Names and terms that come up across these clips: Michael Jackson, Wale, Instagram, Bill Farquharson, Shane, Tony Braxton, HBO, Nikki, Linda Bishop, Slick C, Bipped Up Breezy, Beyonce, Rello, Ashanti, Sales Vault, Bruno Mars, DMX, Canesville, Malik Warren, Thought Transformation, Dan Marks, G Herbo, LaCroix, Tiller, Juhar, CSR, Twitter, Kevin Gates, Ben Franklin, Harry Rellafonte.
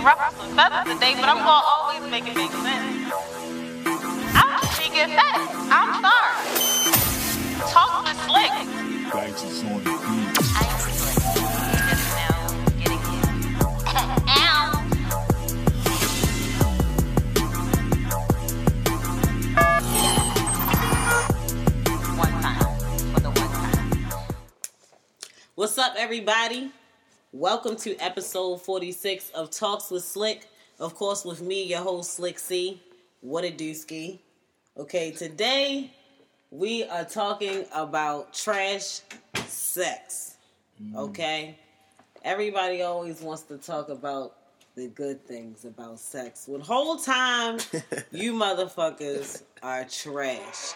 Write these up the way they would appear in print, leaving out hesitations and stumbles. and ruffle some feathers today, but I'm gonna always make it make sense. I'm just speaking facts. I'm sorry. Talk to Slick. Thanks, it's on the beat. I am Slick. Just now getting you. Ow. One time. For the one time. What's up, everybody? Welcome to episode 46 of Talks with Slick. Of course, with me, your host, Slick C. What a dooski. Okay, today we are talking about trash sex. Okay? Everybody always wants to talk about the good things about sex. Well, the whole time, you motherfuckers are trash.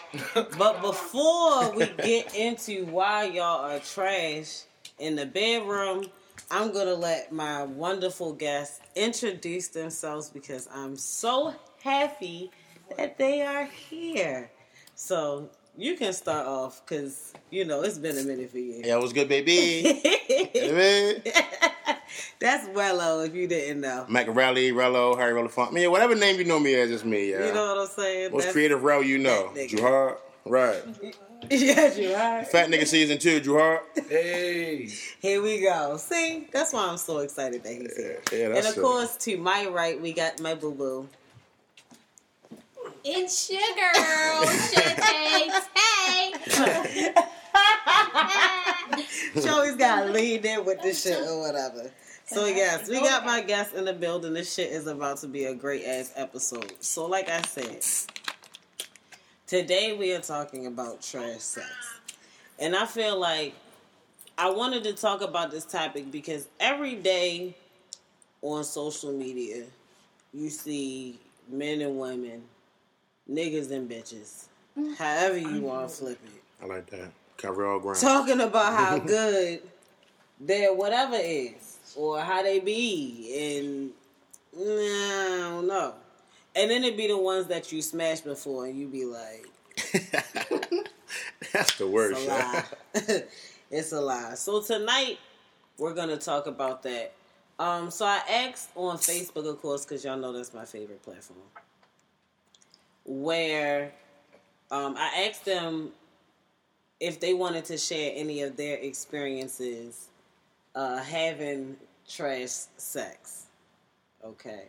But before we get into why y'all are trash in the bedroom, I'm going to let my wonderful guests introduce themselves because I'm so happy that they are here. So you can start off because, you know, it's been a minute for you. Yeah, what's good, baby? Baby. That's Rello, if you didn't know. Maccarelli, Rello, Harry Rellafonte. Yeah, whatever name you know me as, it's me. Yeah. You know what I'm saying? What's creative Rel you know? Juhar. Right. Yeah, Juhar. Fat Nigga Season 2, Juhar. Hey. Here we go. See? That's why I'm so excited that he's here. Yeah, that's and, of course, to my right, we got my boo-boo. It's Sugar. Sugar Cakes. Hey. She always got to lean in with this shit or whatever. So, yes, we got my guests in the building. This shit is about to be a great-ass episode. So, like I said, today we are talking about trash sex. And I feel like I wanted to talk about this topic because every day on social media, you see men and women, niggas and bitches, however you want to flip it. I like that. Cover all ground. Talking about how good their whatever is or how they be. And I don't know. And then it'd be the ones that you smashed before, and you be like... That's the worst. It's a lie. It's a lie. So tonight, we're going to talk about that. So I asked on Facebook, of course, because y'all know that's my favorite platform, where I asked them if they wanted to share any of their experiences having trash sex. Okay.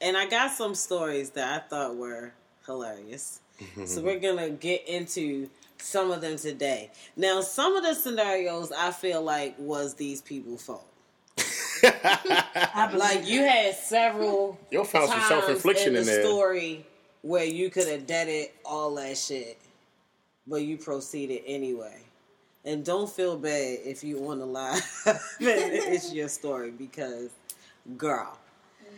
And I got some stories that I thought were hilarious. So we're going to get into some of them today. Now, some of the scenarios I feel like was these people's fault. Like, you had several times found some self-infliction in the story where you could have done it, all that shit, but you proceeded anyway. And don't feel bad if you want to lie. It's your story because... Girl.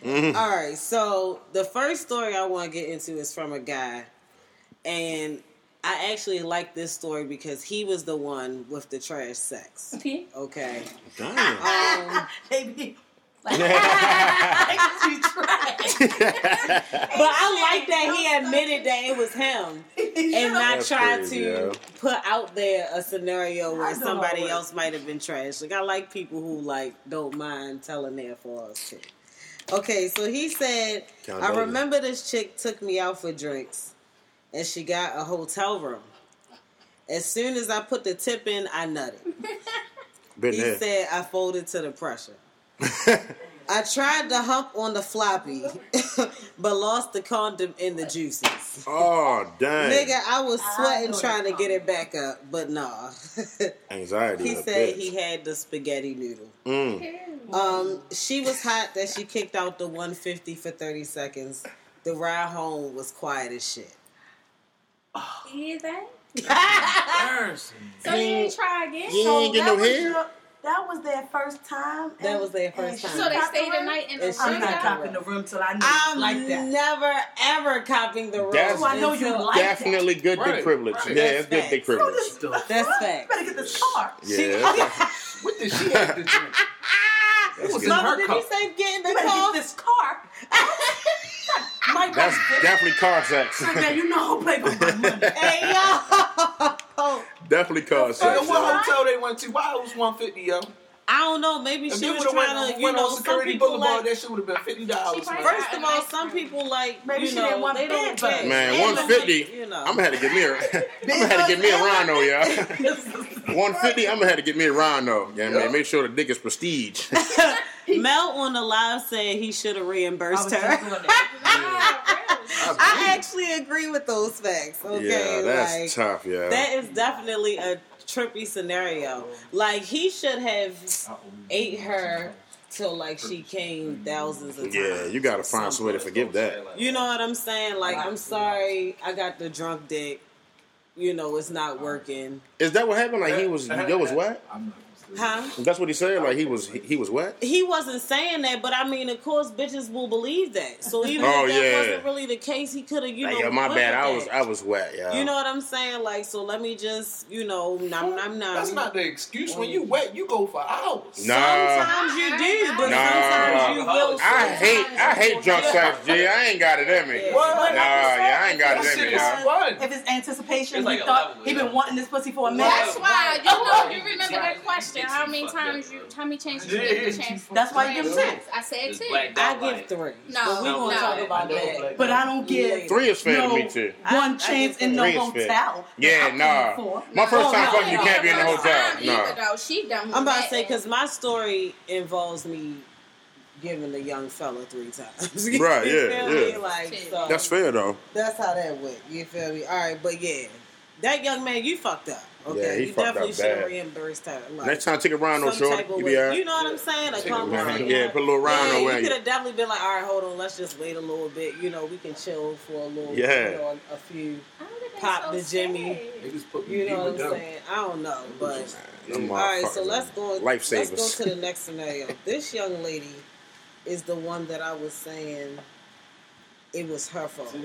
Mm-hmm. All right, so the first story I want to get into is from a guy. And I actually like this story because he was the one with the trash sex. Okay. Damn. Baby. Like, you trash. But I like that he admitted that it was him and not try to put out there a scenario where somebody else might have been trash. Like, I like people who, like, don't mind telling their flaws too. Okay, so he said, I remember this chick took me out for drinks and she got a hotel room. As soon as I put the tip in, I nutted. He said I folded to the pressure. I tried to hump on the floppy, but lost the condom in the juices. Oh, dang. Nigga, I was sweating trying to get it back up, but nah. Anxiety. He said he had the spaghetti noodle. Mm. She was hot that she kicked out the 150 for 30 seconds. The ride home was quiet as shit. Oh. Hear that? So you didn't try again? You didn't get no hair? That was their first time. So they stayed the night in the room. I'm not copping the room till I know you like that. I'm never, ever copping the room. That's I know you like definitely that. Good dick privilege. Right. Yeah, it's good dick privilege. That's fact. You better get this car. Yeah. What did she have to do? It was in her car. Did you say get in the car? Get this car. That's definitely car sex. Now you know who played with my money. Hey, yo. Definitely car sex. What hotel they went to? Why it was 150, yo? I don't know. Maybe if she was trying to, you know, some people like... That shit would have been $50. First of all, some people like, maybe she didn't want that. Man, 150. You know, I'm gonna have to get me a Rhino, y'all. 150. I'm gonna have to get me a Rhino. Yeah, man. Make sure the dick is prestige. Mel on the live said he should have reimbursed her. I actually agree with those facts. Okay, yeah, that's like, tough. Yeah, that is definitely a trippy scenario. Like, he should have ate her till like she came thousands of times. Yeah, you gotta find some way to forgive that. You know what I'm saying? Like, I'm sorry, I got the drunk dick. You know, it's not working. Is that what happened? Like, he was what? Huh? That's what he said. Like, he was what? He wasn't saying that, but I mean, of course, bitches will believe that. So even if that wasn't really the case, he could have, you know. Yeah, my bad. I was whack. Yeah. You know what I'm saying? Like, so let me just, you know, nom. That's not the excuse. When you wet, you go for hours. Nah. Sometimes you do, but sometimes you will. I hate drunk sex. G, I ain't got it in me. What? Yeah, I ain't got it in me. Fun. If it's anticipation, it's like he thought he been wanting this pussy for a minute. That's why you remember that question. How many chances you give a chance? That's why you give 10. I said 10. I give 3. No, but we won't talk about that. But I don't give 3 is fair to me too. One chance in the hotel. Yeah, nah. My first time fucking you can't be in the hotel. No, she done. I'm about to say, because my story involves me giving the young fella 3 times. Right? Yeah. Like, that's fair though. That's how that went. You feel me? All right, but yeah. That young man, you fucked up. Okay, yeah, you definitely should reimburse her. Like, next time, take a Rhino short. You be all right. You know what I'm saying? Like, come on. Yeah, put a little Rhino away. You could have definitely been like, all right, hold on, let's just wait a little bit. You know, we can chill for a little bit. You know, a few. Pop the Jimmy. You know what I'm saying? I don't know, but all right. So let's go. Lifesavers. Let's go to the next scenario. This young lady is the one that I was saying it was her fault.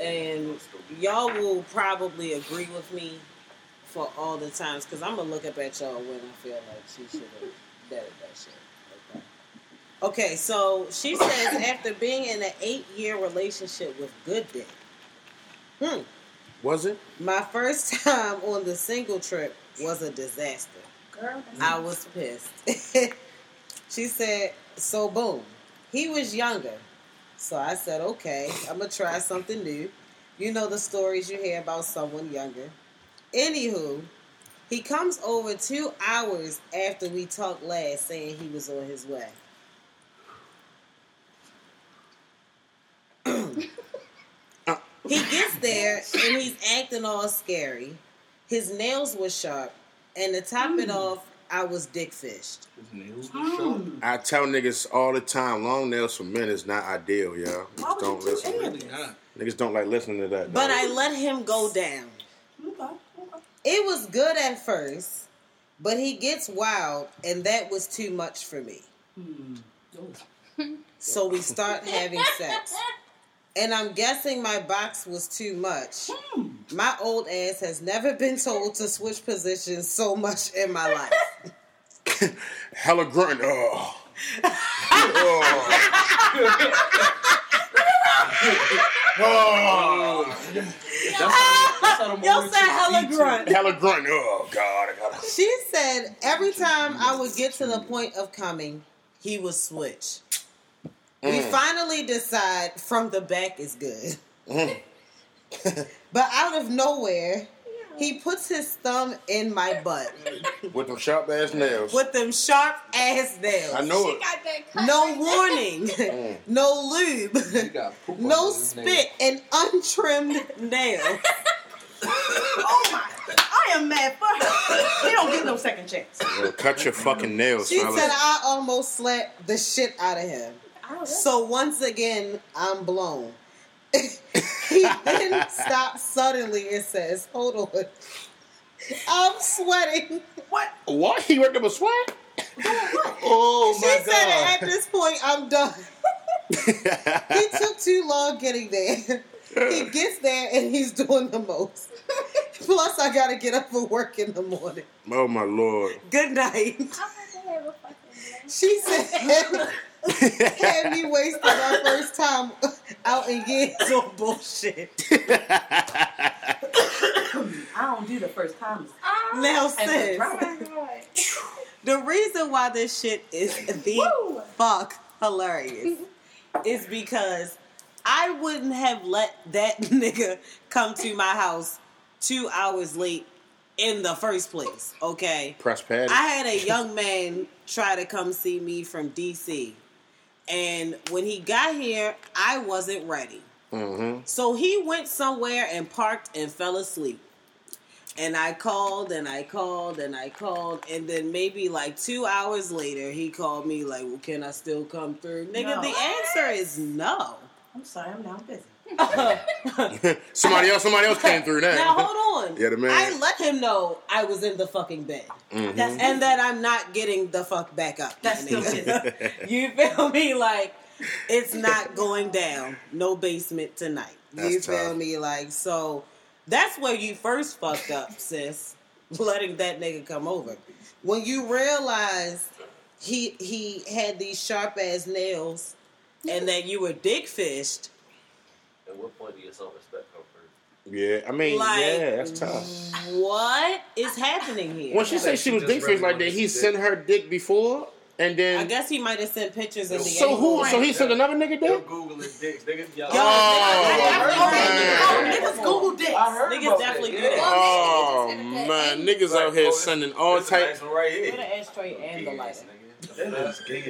And y'all will probably agree with me for all the times, because I'm going to look up at y'all when I feel like she should have vetted that shit. Okay, so she says, after being in an 8-year relationship with Good Dick. Was it? My first time on the single trip was a disaster. Girl, I was pissed. She said, so boom. He was younger. So I said, okay, I'm going to try something new. You know the stories you hear about someone younger. Anywho, he comes over 2 hours after we talked last saying he was on his way. He gets there and he's acting all scary. His nails were sharp. And to top it off, I was dick fished. I tell niggas all the time, long nails for men is not ideal, y'all. Niggas don't listen. Niggas don't like listening to that. But I let him go down. Okay. It was good at first, but he gets wild, and that was too much for me. So we start having sex. And I'm guessing my box was too much. My old ass has never been told to switch positions so much in my life. Hella grunt. Y'all said hella grunt. Hella grunt. Oh, God. She said every time I would get to the point of coming, he would switch. We finally decide from the back is good. But out of nowhere, he puts his thumb in my butt. With them sharp ass nails. I know it. No warning. No lube. No spit and untrimmed nail. Oh my! I am mad for her. They don't get no second chance. Well, cut your fucking nails. She said I almost slapped the shit out of him. So once again, I'm blown. He then stops suddenly and says, hold on. I'm sweating. What? He worked up a sweat? Oh, my God. She said, at this point, I'm done. He took too long getting there. He gets there and he's doing the most. Plus, I got to get up for work in the morning. Oh, my Lord. Good night. She said... Had me wasted my first time out in years on bullshit. I don't do the first time. Now, sis, The reason why this shit is the fuck hilarious is because I wouldn't have let that nigga come to my house 2 hours late in the first place, okay? Press pad. I had a young man try to come see me from D.C., and when he got here, I wasn't ready. Mm-hmm. So he went somewhere and parked and fell asleep. And I called, and I called, and I called, and then maybe like 2 hours later, he called me like, well, can I still come through? Nigga, no. The answer is no. I'm sorry, I'm now busy. somebody else came through that. Now, hold on. Yeah, the man. I let him know I was in the fucking bed. Mm-hmm. And that I'm not getting the fuck back up. That's still busy. You feel me? Like, it's not going down. No basement tonight. That's you feel me? Like, so... That's where you first fucked up, sis. Letting that nigga come over. When you realize he had these sharp ass nails and that you were dick fished. At what point do you self respect come first? Yeah, I mean, like, yeah, that's tough. What is happening here? When she said she was dick fished like that, he sent her dick before? And then I guess he might have sent pictures of the. So who? So he sent another nigga dick. Yo, Google his dicks, niggas. Yo, niggas Google dicks. Niggas definitely do that. Oh man, niggas out here sending all types. Put an ashtray and the lighter.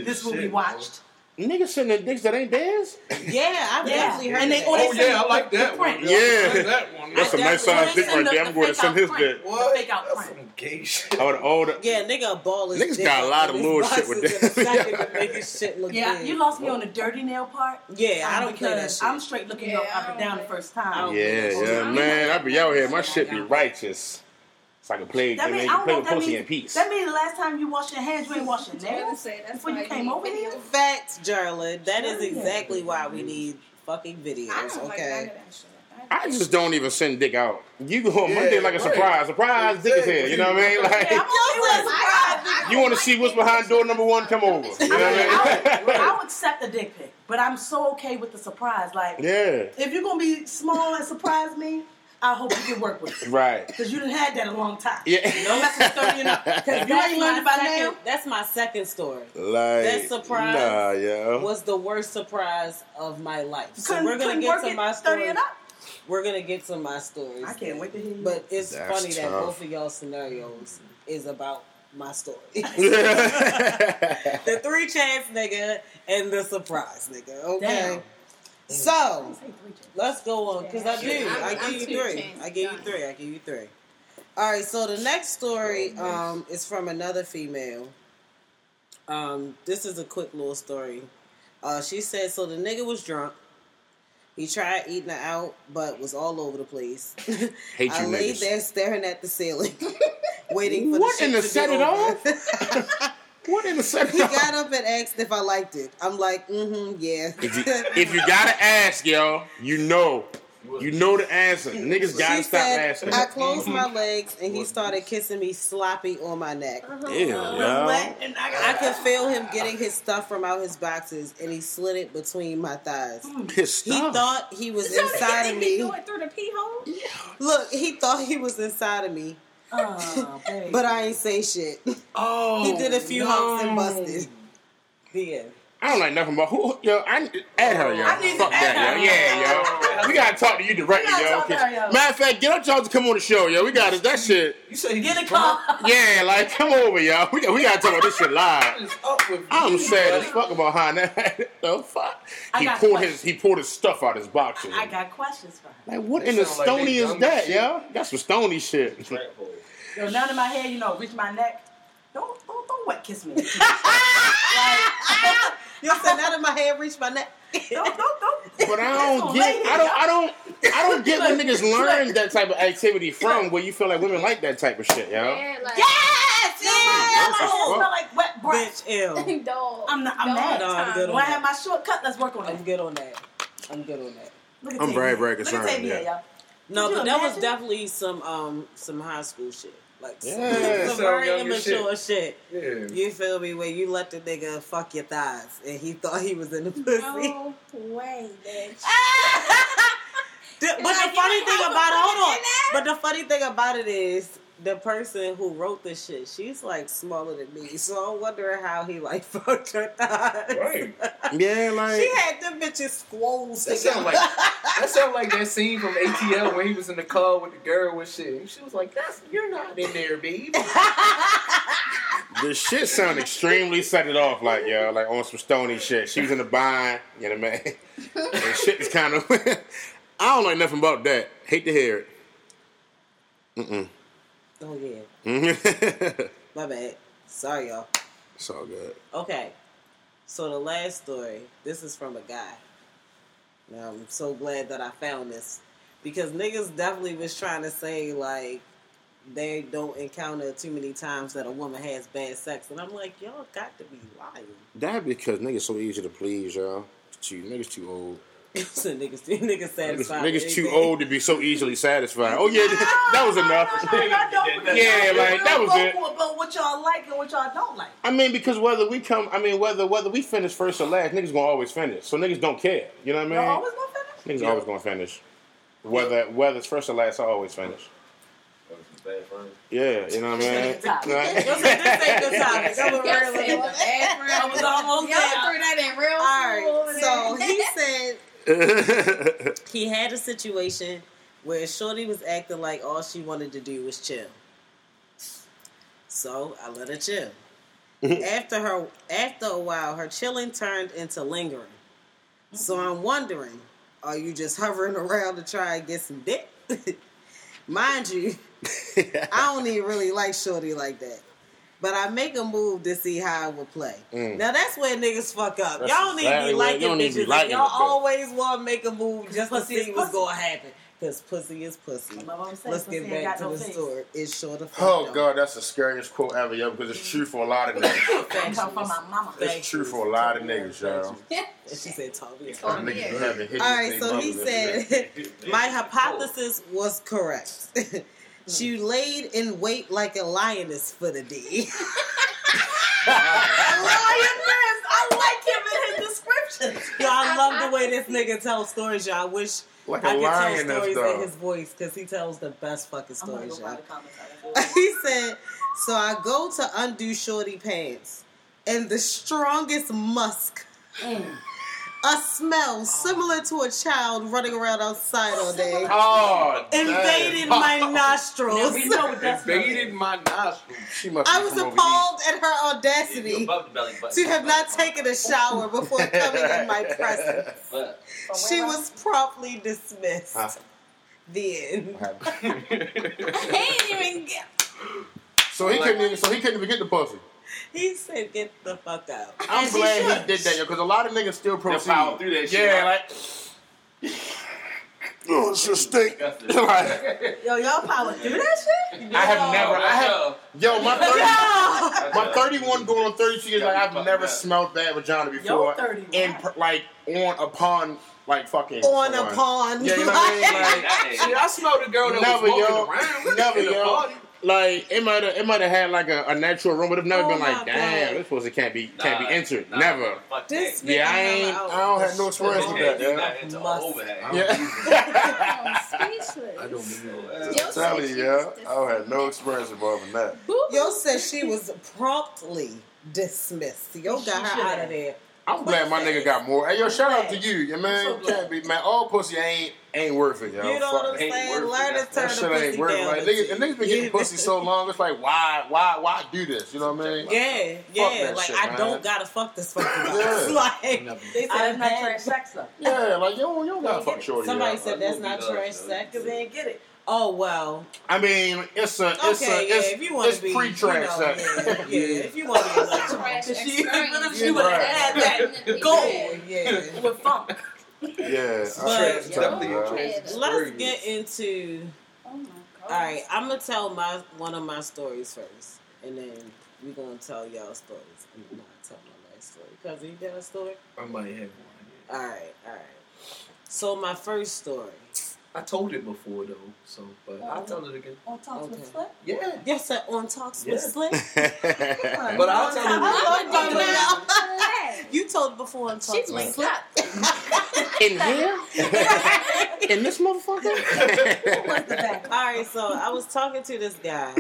This will be watched. Niggas sending dicks that ain't theirs? Yeah, I've actually heard that. Oh, yeah, I like that one. Yeah. That's a nice size dick right there. I'm going to send his dick. What? That's some gay shit. Yeah, nigga, a ball is dick. Niggas got a lot of little shit with that. Yeah, you lost me on the dirty nail part. Yeah, I don't play that shit. I'm straight looking up and down the first time. Yeah, man. I be out here. My shit be righteous. So I can play with pussy in peace. That means the last time you washed your hands, you ain't washed your nails before you came over here? Facts, Jarlin. That is exactly why we need fucking videos, okay? I just don't even send dick out. You go on Monday like a surprise. Surprise, dick is here. You know what I mean? Like, you want to see what's behind door number one, come over. You know what I mean? I'll accept the dick pic, but I'm so okay with the surprise. Like, if you're going to be small and surprise me, I hope you can work with it. Right. Because you done had that a long time. Yeah. No message 30 up. Because you ain't learned about now. That's my second story. Like, that surprise was the worst surprise of my life. So we're going to get to my story. We're going to get to my stories. I can't wait to hear you. But it's funny that both of y'all scenarios is about my story. The 3 chance nigga and the surprise nigga. Okay. Damn. So, let's go on, because I do. I give you three. All right, so the next story is from another female. This is a quick little story. She said, so the nigga was drunk. He tried eating her out, but was all over the place. Hate I you laid niggas. There staring at the ceiling, waiting for what the shit in the to set it off? What in the second? He got up and asked if I liked it. I'm like, yeah. If you gotta ask, y'all, you know the answer. Niggas gotta stop asking. I closed my legs and he started kissing me sloppy on my neck. Damn, yo. And I could feel him getting his stuff from out his boxes and he slid it between my thighs. His stuff. He thought he was inside of me. Going through the pee hole. Yeah. Look, he thought he was inside of me. Oh, but I ain't say shit. Oh, he did a few humps and busted. Yeah. I don't like nothing about who. Yo, I add her, yo. Fuck that, yo. Yeah, yo. We gotta talk to you directly, yo. Matter of fact, get up, y'all, to come on the show, yo. We got that shit. You said get a call. Yeah, like come over, yo. We gotta talk about this shit live. I'm sad as fuck about how that. The fuck. He pulled his stuff out his boxes. I got questions for her. Like what in the stony is that, yo? That's some stony shit. Yo, none in my hair, you know, reach my neck. Don't wet kiss me. Like, you said out of my head, reach my neck. Don't. But I don't get where niggas learn that type of activity from. Where you feel like women like that type of shit, yo. Yeah, like, yes, yeah. Smell like wet breath. Bitch, ill. I'm mad. When I have my short cut, let's work on it. I'm good on that. I'm very concerned. Yeah. No, but that was definitely some high school shit. Like, some very immature shit. Yeah. You feel me? Where you let the nigga fuck your thighs and he thought he was in the pussy. No way, bitch. But the funny thing about it is the person who wrote this shit, she's like smaller than me, so I'm wondering how he like fucked her thighs. Right. Yeah, like she had them bitches squoles together. That sound like that scene from ATL where he was in the car with the girl with shit. And she was like, you're not in there, babe. The shit sound extremely set it off, like, yo, like on some stony shit. She was in the bind, you know what I mean? And shit is kind of... I don't like nothing about that. Hate to hear it. Mm-mm. Oh, yeah. My bad. Sorry, y'all. It's all good. Okay. So the last story, this is from a guy. Now, I'm so glad that I found this. Because niggas definitely was trying to say, like, they don't encounter too many times that a woman has bad sex. And I'm like, y'all got to be lying. That because niggas so easy to please, y'all. Niggas too old. So niggas satisfied. Niggas too old to be so easily satisfied. Oh yeah, that was enough. No, yeah, like that was it. But what y'all like and what y'all don't like. I mean, because whether we finish first or last, niggas gonna always finish. So niggas don't care. You know what I mean? Y'all always gonna finish. Niggas always gonna finish. Whether it's first or last, I always finish. Yeah, you know what I mean? This ain't the topic. I was almost there. Y'all threw that in real. All right, so he said. He had a situation where Shorty was acting like all she wanted to do was chill. So I let her chill. After a while, her chilling turned into lingering. So I'm wondering, are you just hovering around to try and get some dick? Mind you, I don't even really like Shorty like that. But I make a move to see how it will play. Now, that's where niggas fuck up. That's y'all don't need to be liking bitches. Like y'all always want to make a move just to see what's going to happen. Because pussy is pussy. Let's get back to the story. It's sure to fuck up. God, that's the scariest quote ever, yo, because it's true for a lot of niggas. I'm talking for my mama. It's true for a lot of niggas, y'all. She said, talk me. All right, so he said, my hypothesis was correct. She laid in wait like a lioness for the D. A lioness! I like him in his description. Yo, I love the way this nigga tells stories, y'all. I wish like I could tell stories in his voice because he tells the best fucking stories, y'all. He said, so I go to undo Shorty pants and the strongest musk. A smell similar to a child running around outside all day. Oh, invaded my nostrils. Invaded my nostrils. I was appalled at her audacity to have not taken a shower before coming in my presence. She was promptly dismissed. The end. So he couldn't even get the pussy. He said, "Get the fuck out." I'm glad he did that, yo, because a lot of niggas still proceed through that shit. Yeah, like, oh, it's just stink. Like, yo, y'all power through that shit. No. My 31 going on 32 years, like I've never smelled bad vagina before. On a pond. Yeah, you know what I mean? Like, I smelled a girl that was walking around. Never, yo. Like it might have had like a natural room, but I've never been like, damn, this pussy can't be entered. Never. I don't have no experience with that. Speechless. I don't tell you, yeah. I don't have no experience involved in that. Yo said she was promptly dismissed. Yo got her out of there. I'm glad my nigga got more. Hey, yo, shout out to you, your man. Can't be, man. All pussy ain't worth it, yo. You know what I'm saying? Learn to turn the pussy down. Like, niggas been getting pussy so long, it's like, why do this? You know what I mean? Yeah, yeah. Like, I don't gotta fuck this fucking guy. Like, they said it's not trash sex, though. Yeah, like, you don't gotta fuck Shorty. Somebody said that's not trash sex because they ain't get it. Oh, well. I mean, it's pre-trash sex. Yeah, if you want to be like trash sex, you would have that gold with funk. Yeah, but let's get into. Oh my God! All right, I'm gonna tell one of my stories first, and then we're gonna tell y'all stories. I'm gonna tell my last story. Cousin, you got a story? I might have one. Yeah. All right. So my first story. I told it before though, but I'll tell it again. On Talks with Slick? Yeah. Yes, sir. On Talks with Slick. But I'll tell it again. You told it before on Talks with Slick. In here? In this motherfucker? All right, so I was talking to this guy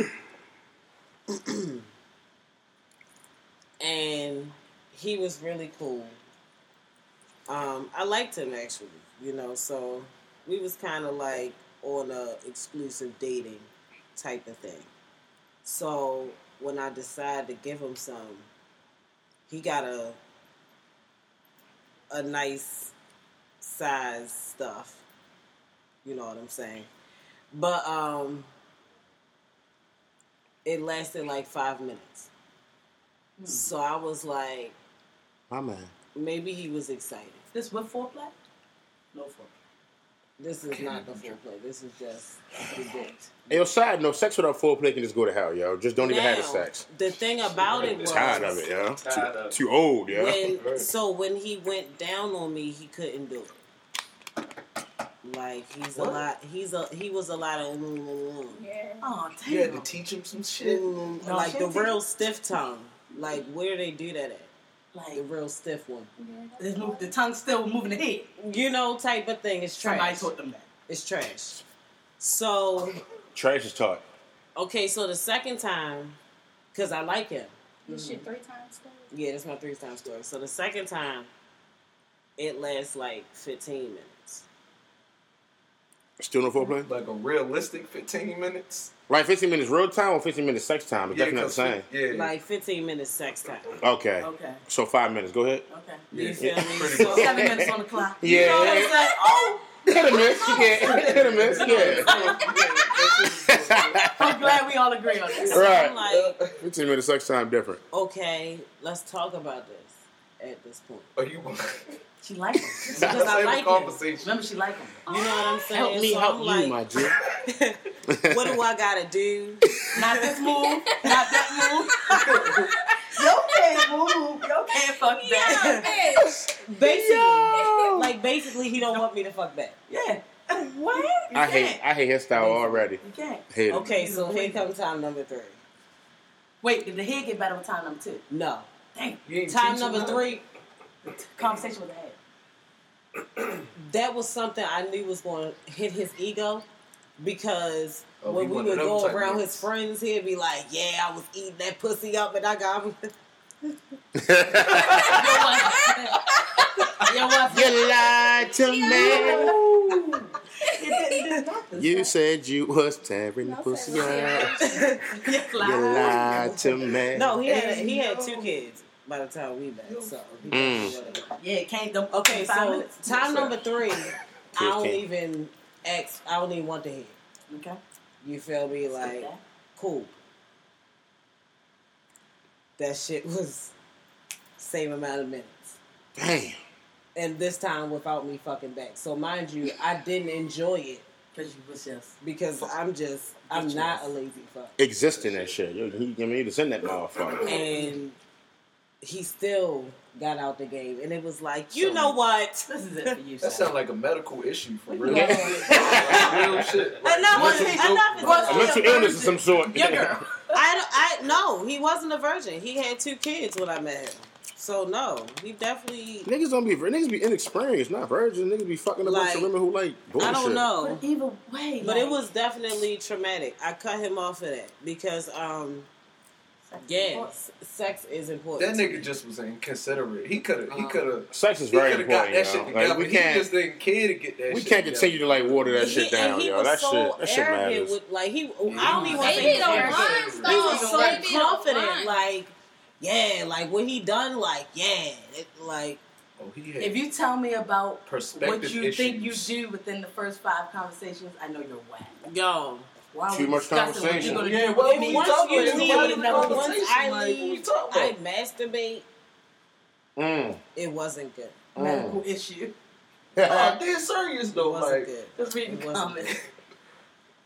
And he was really cool. I liked him, actually, you know, so we was kind of like on a exclusive dating type of thing. So when I decided to give him some, he got a nice size stuff. You know what I'm saying? But it lasted like 5 minutes. Mm. So I was like, my man. Maybe he was excited. This with foreplay? No foreplay. This is not the foreplay. This is just the dick. Yo, side note, sex without foreplay can just go to hell, yo. Just don't even have the sex. The thing about it was... Tired of it, yo. Too old, yo. When he went down on me, he couldn't do it. Like, he was a lot of... Yeah. Oh, damn. You had to teach him some shit? No, like, the real stiff tongue. Like, where they do that at? Like the real stiff one. Yeah, the tongue's still moving the head. You know, type of thing. It's trash. Somebody taught them that. It's trash. So... Trash is taught. Okay, so the second time, because I like him. You shit 3 times story? Yeah, that's my 3 times story. So the second time, it lasts like 15 minutes. Still no foreplay? Like a realistic 15 minutes? Like 15 minutes real time or 15 minutes sex time? It's definitely not the same. Yeah. Like 15 minutes sex time. Okay. So 5 minutes. Go ahead. Okay. Yeah. You feel me? So 7 minutes on the clock. Yeah. You know what I'm saying? Oh. Hit a miss. Hit a miss. Yeah. I'm glad we all agree on this. Right. So like, 15 minutes sex time different. Okay. Let's talk about this at this point. Are you... She likes him. Because I like him. Remember, she likes him. You know what I'm saying? Help me, help you, my G. What do I gotta do? Not this move. Not that move. Yo can't move. Yo can't fuck back. Basically, he don't want me to fuck back. Yeah. What? I hate his style already. You can't. Okay, so here comes time number 3. Wait, did the head get better with time number 2? No. Dang. Time number 3. Conversation with the head. That was something I knew was going to hit his ego because when we would go around his friends, he'd be like, yeah, I was eating that pussy up and I got him. You lied to me. You said you was tearing the pussy up. You lied to me. No, he had 2 kids. By the time we back, so yeah, it came. Okay, so time number 3, I don't even want to hear. Okay, you feel me? Like, cool. That shit was same amount of minutes. Damn. And this time without me fucking back. So mind you, I didn't enjoy it because I'm not a lazy fuck. Existing that shit. You just in that motherfucker. And he still got out the game, and it was like, you know what? This is it for you. That sounds like a medical issue for real. Like, real shit. Enough. Mental illness of some sort. Yeah. No, he wasn't a virgin. He had 2 kids when I met him. So no, he definitely niggas be inexperienced, not virgins. Niggas be fucking up with women who like bullshit. I don't know. But either way, it was definitely traumatic. I cut him off of that because yes, sex is important. That nigga just was inconsiderate. He could have. Sex is very important. Got that shit together, we can't. He just didn't care to get that. We can't continue to water that shit down, yo. That shit. That shit matters. I don't even want to say arrogant. He was so confident. When he done, . If you tell me about what you think you do within the first 5 conversations, I know you're whack. Yo. Too much conversation. Once I masturbate, it wasn't good. Medical issue. They're serious though. It wasn't good. Just reading comments.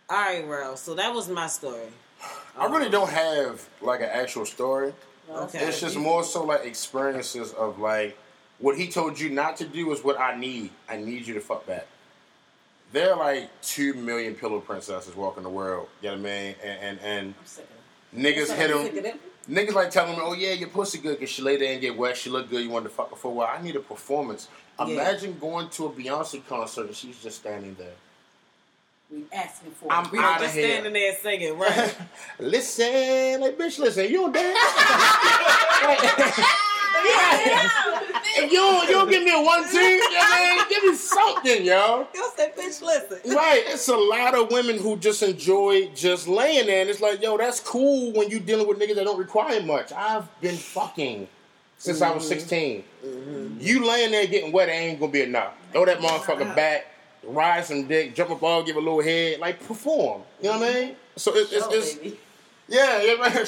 All right, Ralph. So that was my story. I really don't have an actual story. Okay. It's just more so experiences of what he told you not to do is what I need. I need you to fuck back. There are 2 million pillow princesses walking the world, you know what I mean? And I'm sick of niggas hit them. Niggas telling them, oh yeah, your pussy good because she lay there and get wet, she look good, you want to fuck her for a while. I need a performance. Yeah. Imagine going to a Beyonce concert and she's just standing there. We asking for it. We were just standing there singing, right? Listen, like, bitch, listen, you don't dance. If you don't give me a 1-2, give me something, yo. You say, bitch, listen. Right, it's a lot of women who just enjoy just laying there, and it's like, yo, that's cool when you dealing with niggas that don't require much. I've been fucking since I was 16. Mm-hmm. You laying there getting wet, it ain't gonna be enough. Throw that motherfucker back. Ride some dick, jump up all, give a little head, like perform. You know what I mean? So it's yeah, hell yeah.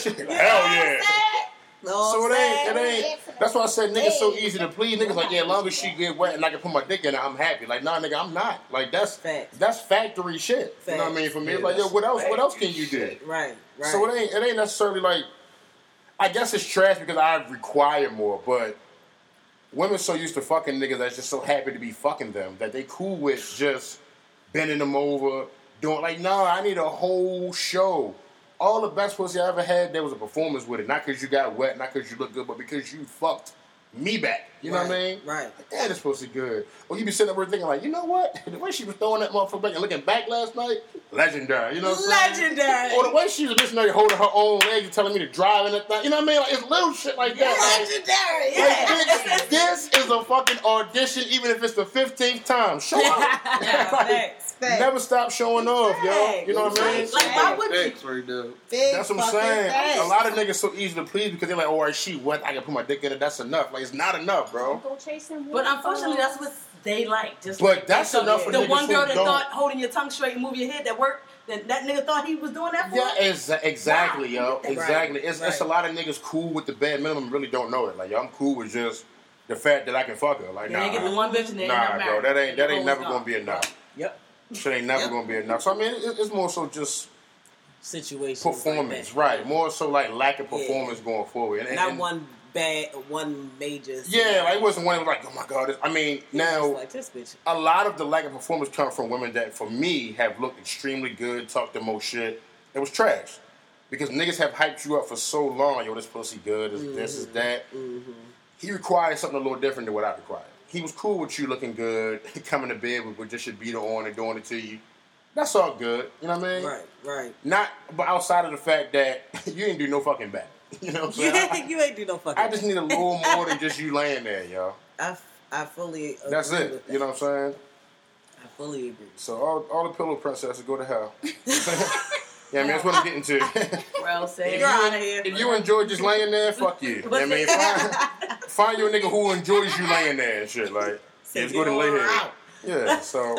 So it ain't. That's why I said niggas so easy to please. Niggas like, yeah, as long as she get wet and I can put my dick in it, I'm happy. Like, nah, nigga, I'm not. Like that's factory shit. You know what I mean? For me, it's like, yo, what else can you do? Right. So it ain't necessarily like. I guess it's trash because I require more, but. Women so used to fucking niggas that's just so happy to be fucking them that they cool with just bending them over, doing like, nah, I need a whole show. All the best pussy I ever had, there was a performance with it. Not because you got wet, not because you look good, but because you fucked me back. You know what I mean? Right. Like, that is supposed to be good. Or you be sitting there thinking like, you know what? The way she was throwing that motherfucker back and looking back last night, legendary. You know what I'm saying? Legendary. Or the way she was listening holding her own legs and telling me to drive and that thing. You know what I mean? Like, it's little shit like that. Legendary. Like, bitch, this is a fucking audition, even if it's the 15th time. Show up. Like, never stop showing off, yo. You know what I mean? Like, why would you? That's what I'm saying. Facts. A lot of niggas so easy to please because they're like, oh, is she wet? I can put my dick in it. That's enough. Like, it's not enough, bro. But unfortunately, that's what they like. Just but like, that's enough for the one girl that thought holding your tongue straight and moving your head that worked. That nigga thought he was doing that for. Yeah, exactly, wow. Yo, exactly. Right. It's a lot of niggas cool with the bare minimum. Really don't know it. Like, yo, I'm cool with just the fact that I can fuck her. Like, nah, the one bitch bro, that ain't never gonna be enough. Yep. Shit ain't never gonna be enough. So I mean, it's more so just. Situation. Performance, like right. More so like lack of performance going forward. And, not one bad, one major. Yeah, like it wasn't one that was like, oh my God. I mean, now, like this bitch. A lot of the lack of performance comes from women that, for me, have looked extremely good, talked the most shit. It was trash. Because niggas have hyped you up for so long. Yo, this pussy good, this is that. Mm-hmm. He required something a little different than what I required. He was cool with you looking good, coming to bed with just your beater on and doing it to you. That's all good, you know what I mean? Right. Not, but outside of the fact that you ain't do no fucking back, you know what I'm saying? You ain't do no fucking back. I just need a little more than just you laying there, y'all. I fully agree. That's it, with that. You know what I'm saying? I fully agree. So all the pillow princesses go to hell. Yeah, I mean, that's what I'm getting to. Well said. You're out of here. If you enjoy just laying there, fuck you. I mean, find you a nigga who enjoys you laying there and shit. Like, just go to lay here. Yeah, so...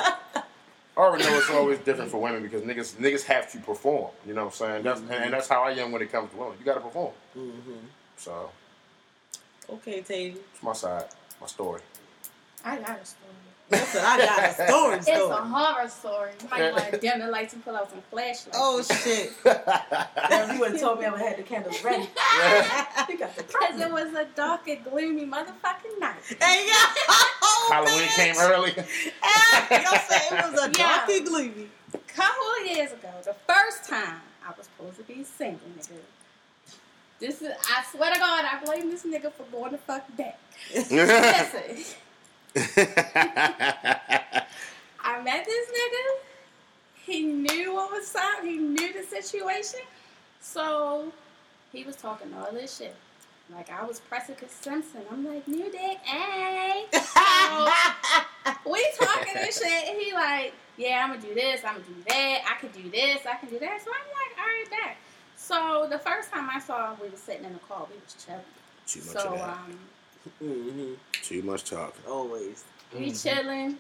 I already know it's always different for women because niggas have to perform. You know what I'm saying? That's, and that's how I am when it comes to women. You got to perform. Mm-hmm. So. Okay, Tay. It's my side. My story. I got a story. Listen, I got a story. It's a horror story. You might want to dim the lights and pull out some flashlights. Oh, shit. Damn, you wouldn't told me I would have the candles ready. Because it was a dark and gloomy motherfucking night. Hey, yo. Oh, Halloween came early. Y'all say it was a dark and gloomy. A couple of years ago, the first time I was supposed to be single, nigga. I swear to God, I blame this nigga for going the fuck back. Listen. I met this nigga. He knew what was up. He knew the situation. So he was talking all this shit. Like, I was Pressica Simpson. I'm like, new dick, hey. So we talking this shit. And he like, yeah, I'm going to do this. I'm going to do that. I can do this. I can do that. So I'm like, all right, back. So the first time I saw him, we were sitting in the car. We was chilling. Too much of that. Mm-hmm. Too much talking. Always. We chilling.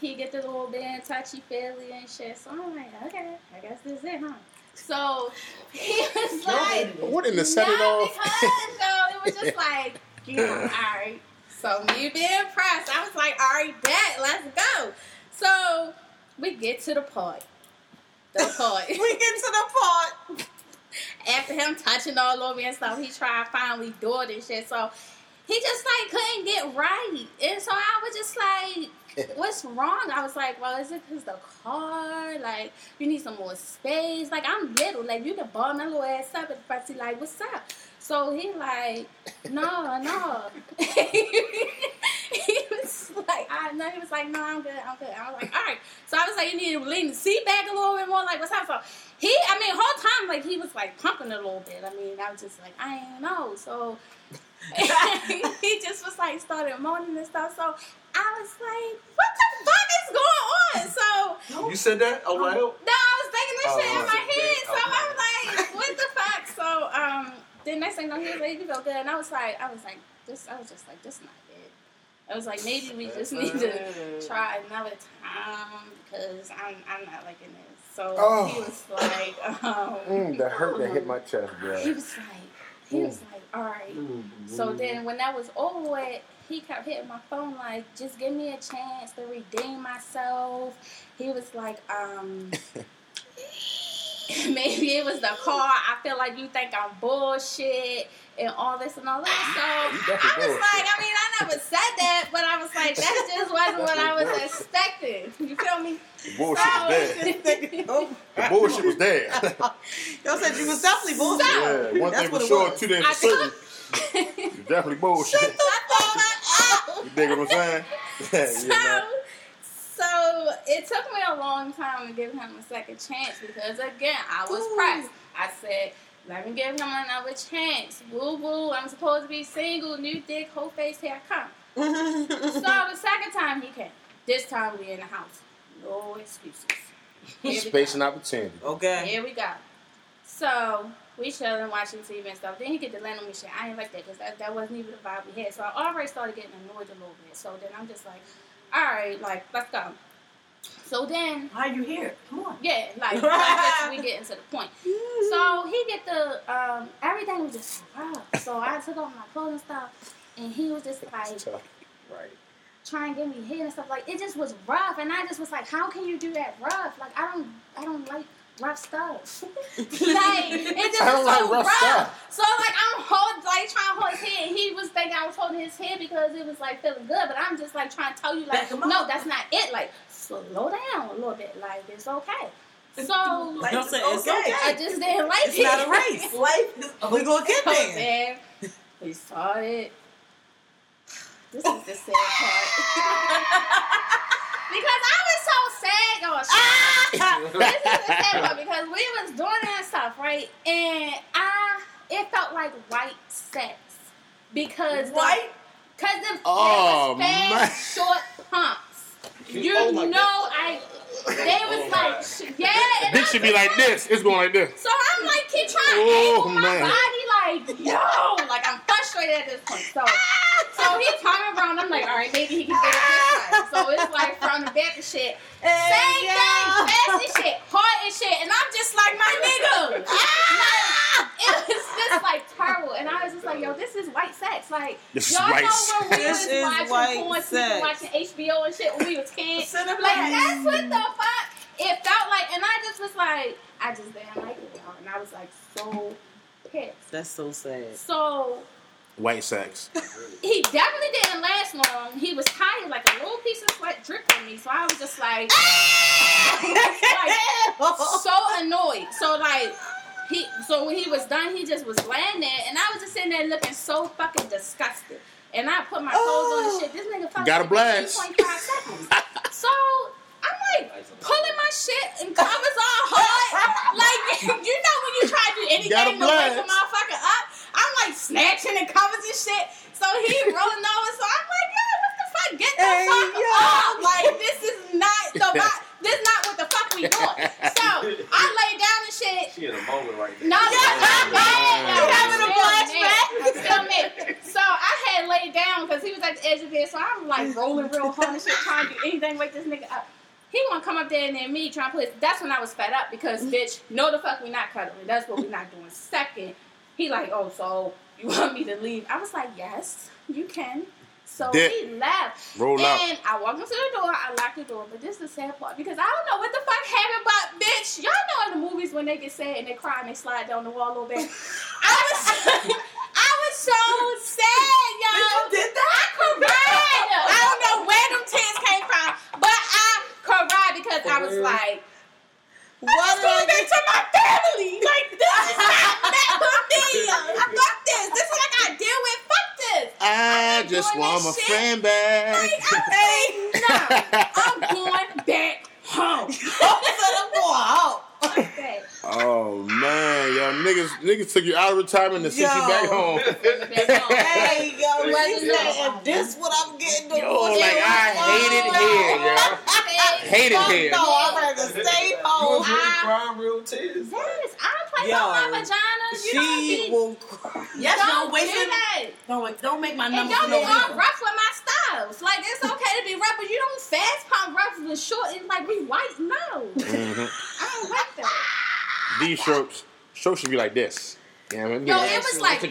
He get the little bit touchy feely and shit. So I'm like, okay, I guess this is it, huh? So he was like, "What in the set it off?" Because it was just like, you know, all right. So me being pressed, I was like, all right, bet, let's go. So we get to the part. After him touching all over me and stuff, he tried finally doing this shit. So. He just, like, couldn't get right. And so I was just like, what's wrong? I was like, well, is it because the car? Like, you need some more space. Like, I'm little. Like, you can ball my little ass up. And Fuzzy like, what's up? So he like, no. He was was like, no, he was like, no, I'm good, I'm good. I was like, all right. So I was like, you need to lean the seat back a little bit more. Like, what's that for? Whole time, like, he was like pumping a little bit. I mean, I was just like, I ain't know. So he just was like, started moaning and stuff. So I was like, what the fuck is going on? So you said that out loud? No, I was thinking this shit in my head. So I was like, what the fuck? So then next thing, he was like, you go good. And I was like, I was just like, this is not good. I was like, maybe we just need to try another time because I'm not liking this. So he was like, the hurt that hit my chest, bro. He was like, all right. So then when that was over with, he kept hitting my phone like, just give me a chance to redeem myself. He was like, maybe it was the car. I feel like you think I'm bullshit and all this and all that. So I was like, I mean, I never said that, but I was like, that just wasn't what I was expecting. You feel me? The bullshit was there. The bullshit was there. Y'all said you was definitely bullshit. Yeah, one thing for sure, 2 days for certain. You definitely bullshit. Shut the fuck up. You dig what I'm saying? So it took me a long time to give him a second chance because, again, I was pressed. I said, let me give him another chance. Woo woo, I'm supposed to be single, new dick, whole face, here I come. So the second time he came. This time we in the house. No excuses. Space and opportunity. Okay. Here we go. So we chilling, watching TV and stuff. Then he get to land on me shit. I ain't like that because that wasn't even the vibe we had. So I already started getting annoyed a little bit. So then I'm just like, all right, like, let's go. So then... Why are you here? Come on. Yeah, like, we getting to the point. So he get the... everything was just wow. So I took off my clothes and stuff, and he was just like... Right. Trying to give me head and stuff. Like, it just was rough, and I just was like, how can you do that rough? Like, I don't like... rough stuff. Like, it just was so rough. So, like, I'm trying to hold his head. He was thinking I was holding his head because it was, like, feeling good. But I'm just, like, trying to tell you, like, no, that's not it. Like, slow down a little bit. Like, it's okay. So, like, it's okay. I just didn't like it. It's not a race. Life, we're going to get there. We saw it. This is the sad part. Because I was so sad, this is the sad part because we was doing that stuff, right? And it felt like white sex because they was fast, short pumps. You And this should be like this. It's going like this. So I'm like, keep trying to angle my body, like like I'm frustrated at this point. So he's coming around. I'm like, all right, maybe he can get it this time. So it's like from the back and shit. Same thing, fancy shit, hard and shit. And I'm just like, my nigga. Like, it was just like terrible. And I was just like, yo, this is white sex. Like, y'all know when we was watching porn, people watching HBO and shit when we was kids. Like, that's what the fuck it felt like. And I just was like, I just didn't like it. And I was like, so pissed. That's so sad. So... white sex. He definitely didn't last long. He was tired, like a little piece of sweat dripped on me. So I was just like, so annoyed. So like when he was done, he just was laying there, and I was just sitting there looking so fucking disgusted. And I put my clothes on and shit. This nigga fucking got a blast. 2.5 seconds. So I'm like pulling my shit and covers all hard. Like you know when you try to do anything to wake a motherfucker up. I'm like snatching and covers and shit. So he rolling over. So I'm like, yo, what the fuck? Get the fuck off. Like, this is not the vibe. This is not what the fuck we doing. So I lay down and shit. She in a moment right now. No, I'm bad. I'm having a flashback. I'm still mad. So I had laid down because he was at the edge of bed. So I'm like rolling real hard and shit, trying to do anything to wake this nigga up. He want to come up there and then me trying to play. That's when I was fed up because, bitch, no the fuck we not cuddling. That's what we not doing. Second. He like, oh, so you want me to leave? I was like, yes, you can. So he left. And I walked into the door. I locked the door. But this is the sad part because I don't know what the fuck happened, but bitch, y'all know in the movies when they get sad and they cry and they slide down the wall a little bit. I was so sad, y'all. Did you did that? I cried. I don't know where them tears came from, but I cried because I was like, I'm just going back to my family. Like, this is not meant for me. Fuck this. This is what I gotta deal with. Fuck this. I I just want my friend back. I'm going back home. Oh man, yo, niggas took you out of retirement and sent you back home. Hey, yo, if this what I'm getting to, yo, I hate it here, yo. Hate it here. No, I'm at the same home. You was crying real tears. Yes, I play on my vagina. She will cry. Yes, don't waste it. Don't make my numbers. And y'all be all rough with my styles. Like it's okay to be rough, but you don't fast pump rough and short and like be white. No, I don't like that. These shirts should be like this. Yeah, I mean, yo, it was like that.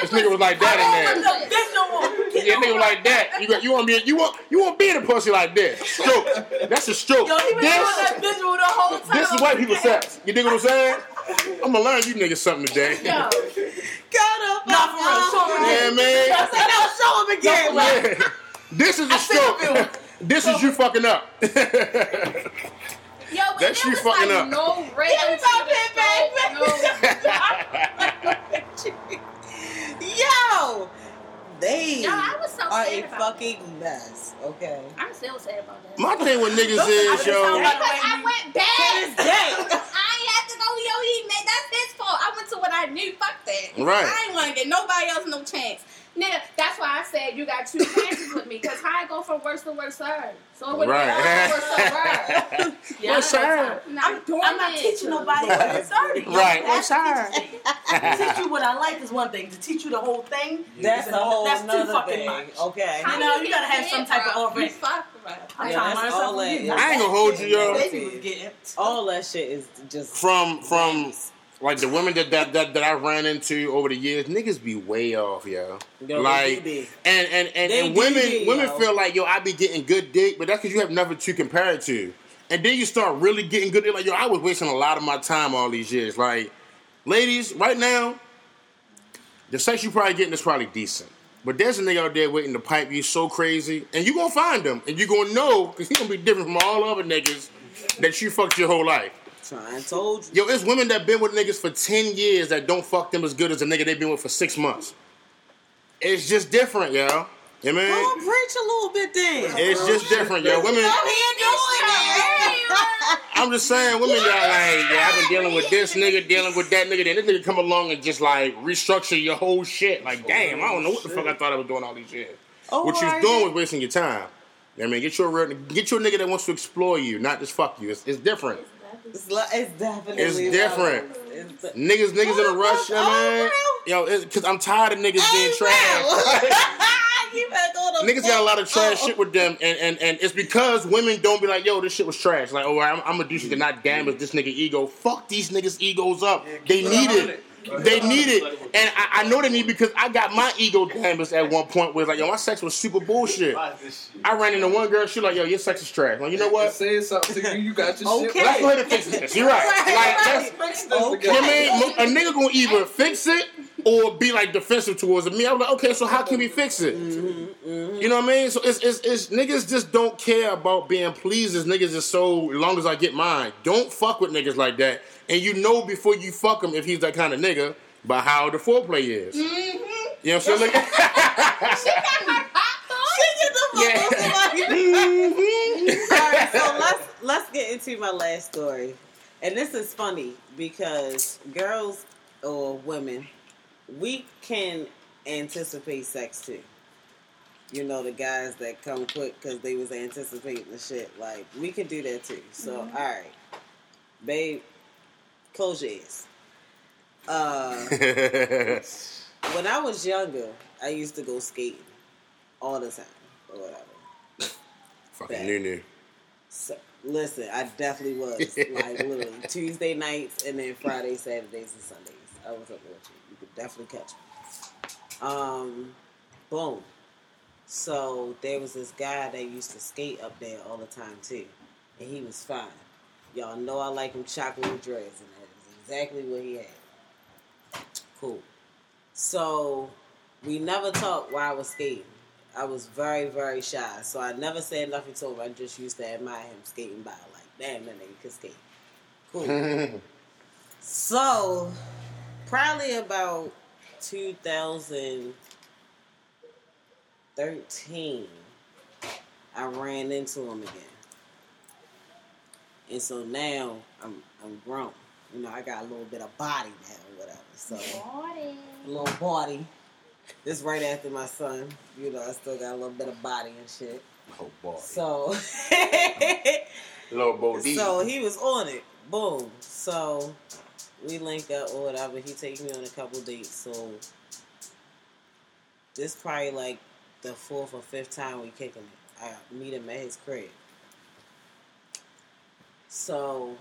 This nigga was like that in there. This no more. Yeah, nigga was like that. You want to be in a pussy like this. Stroke. That's a stroke. Yo, he was doing that visual the whole time. This is white people sex. You dig what I'm saying? I'm gonna learn you niggas something today. Yo. Got up. Not for real. Show him again. Yeah, man. I said, now show him again. Like, yeah. This is a stroke. This is you fucking up. Yo, but that shit fucking like up. No race. Give me my pit back. Yo, they are a fucking mess. Okay, I'm still sad about that. My thing with niggas is yo. Because I went back. I ain't have to go yo. He made that's his fault. I went to what I knew. Fuck that. Right. I ain't wanna get nobody else no chance. Nigga, that's why I said you got two chances with me, because how I go from worst to worst side. So it would be worst to worst. Yeah, worst side. I'm not teaching nobody what it's already. Right, worst side. To teach you what I like is one thing. To teach you the whole thing, that's a whole thing. That's too fucking much. Okay. You know, you gotta have some type of offering. I ain't gonna hold you, yo. All that shit is just... From... Like, the women that I ran into over the years, niggas be way off, yo. Like, and women feel like, yo, I be getting good dick, but that's because you have nothing to compare it to. And then you start really getting good dick. Like, yo, I was wasting a lot of my time all these years. Like, ladies, right now, the sex you probably getting is probably decent. But there's a nigga out there waiting to pipe you so crazy. And you gonna find him. And you gonna know, because he gonna be different from all other niggas that you fucked your whole life. I told you. Yo, it's women that been with niggas for 10 years that don't fuck them as good as a nigga they been with for 6 months. It's just different, yo. You know what I mean? Don't preach a little bit then. It's just different, yo. Women. I'm just saying, women, y'all like, yeah, I've been dealing with this nigga, dealing with that nigga. Then this nigga come along and just like restructure your whole shit. Like, damn, I don't know what the fuck I thought I was doing all these years. What you was doing was wasting your time. You know what I mean? Get you a nigga that wants to explore you, not just fuck you. It's different. It's definitely... It's different. Niggas in a rush, man. Yo, because I'm tired of niggas being trash. You better go to niggas got a lot of trash shit with them, and it's because women don't be like, yo, this shit was trash. Like, oh, I'm going to do shit to not damage this nigga ego. Fuck these niggas' egos up. They need it. They need it. And I know they need it because I got my ego damaged at one point where it's like, yo, my sex was super bullshit. I ran into one girl, she like, yo, your sex is trash. Like, you know what? Saying something to you, you got your shit. Let's go ahead and fix this. You're right. Like, let's fix this. I mean, a nigga gonna either fix it or be like defensive towards me. I'm like, okay, so how can we fix it? Mm-hmm, mm-hmm. You know what I mean? So it's niggas just don't care about being pleasers. Niggas is so long as I get mine. Don't fuck with niggas like that. And you know before you fuck him if he's that kind of nigga by how the foreplay is. Mm-hmm. You know what I'm saying? She got her popped on. She get the fuck on somebody. Alright, so let's get into my last story. And this is funny because girls or women, we can anticipate sex too. You know, the guys that come quick because they was anticipating the shit. Like, we can do that too. So, mm-hmm. Alright. Babe, close your ears. When I was younger, I used to go skating all the time or whatever. Fucking new. So, listen, I definitely was. Like, literally, Tuesday nights and then Friday, Saturdays, and Sundays. I was up with you. You could definitely catch me. Boom. So, there was this guy that used to skate up there all the time, too. And he was fine. Y'all know I like him chocolate dreads, and that is exactly what he had. Cool. So, we never talked while I was skating. I was very, very shy, so I never said nothing to him. I just used to admire him skating by, like, damn, that nigga could skate. Cool. So, probably about 2000, 13, I ran into him again. And so now I'm grown. You know, I got a little bit of body now or whatever. So body. A little body. This right after my son. You know, I still got a little bit of body and shit. Oh, body. So little body. So he was on it. Boom. So we link up or whatever. He takes me on a couple dates. So this probably like the fourth or fifth time we kicking it. I meet him at his crib. So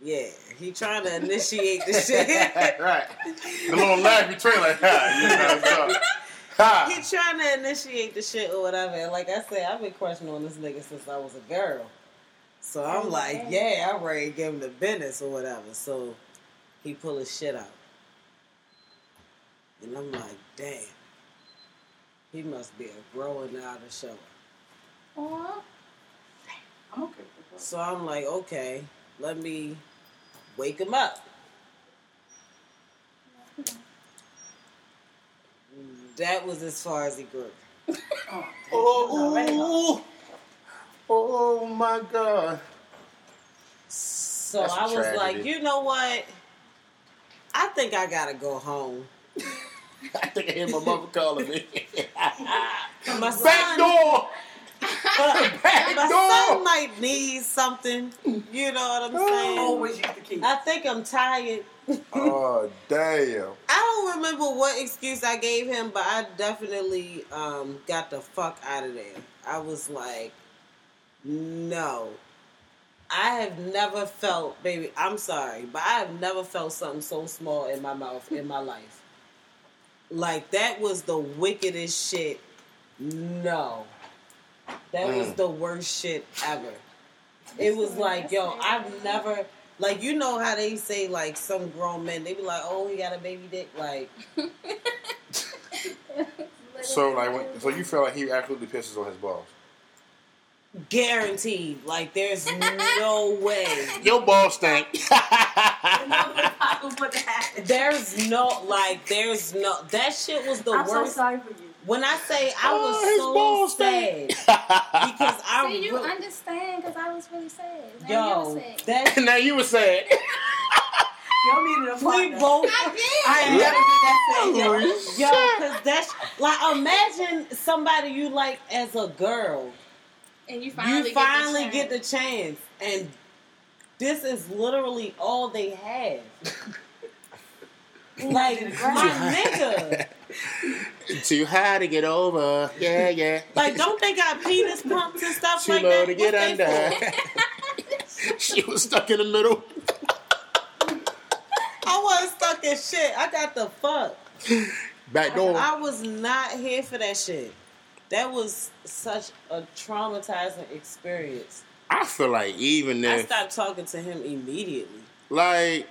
yeah, he trying to initiate the shit. Right. The little laugh you trail like ha. He trying to initiate the shit or whatever. And like I said, I've been crushing on this nigga since I was a girl. So I'm like, yeah, I'm ready to give him the business or whatever. So he pull his shit out. And I'm like, damn. He must be a growing out of show. Aww. I'm okay. So I'm like, okay, let me wake him up. That was as far as he grew. Oh my God. So I was tragedy. Like, you know what? I think I gotta go home. I think I hear my mother calling me. My son, back door! My son might need something. You know what I'm saying? Always use the key. I think I'm tired. Oh, damn. I don't remember what excuse I gave him, but I definitely got the fuck out of there. I was like, no. I have never felt, baby, I'm sorry, but I have never felt something so small in my mouth in my life. Like, that was the wickedest shit. No. That was the worst shit ever. It was like, yo, I've never, like, you know how they say, like, some grown men, they be like, oh, he got a baby dick, like. So, like, when, so you feel like he absolutely pisses on his balls? Guaranteed. Like, there's no way. Your balls stink. There's no, that shit was the worst. I'm so sorry for you. When I say I was so sad, because I see you understand, because I was really sad. Now yo, that now you were sad. Y'all needed a partner. We both. I did. I ain't never been that sad. Yo, because that's like imagine somebody you like as a girl, and you finally get the chance, and this is literally all they have. Like, my nigga. Too high to get over. Yeah, yeah. Like, don't they got penis pumps and stuff too like that? Too low to get under. She was stuck in the middle. I wasn't stuck in shit. I got the fuck. Back door. I was not here for that shit. That was such a traumatizing experience. I feel like even if... I stopped talking to him immediately. Like...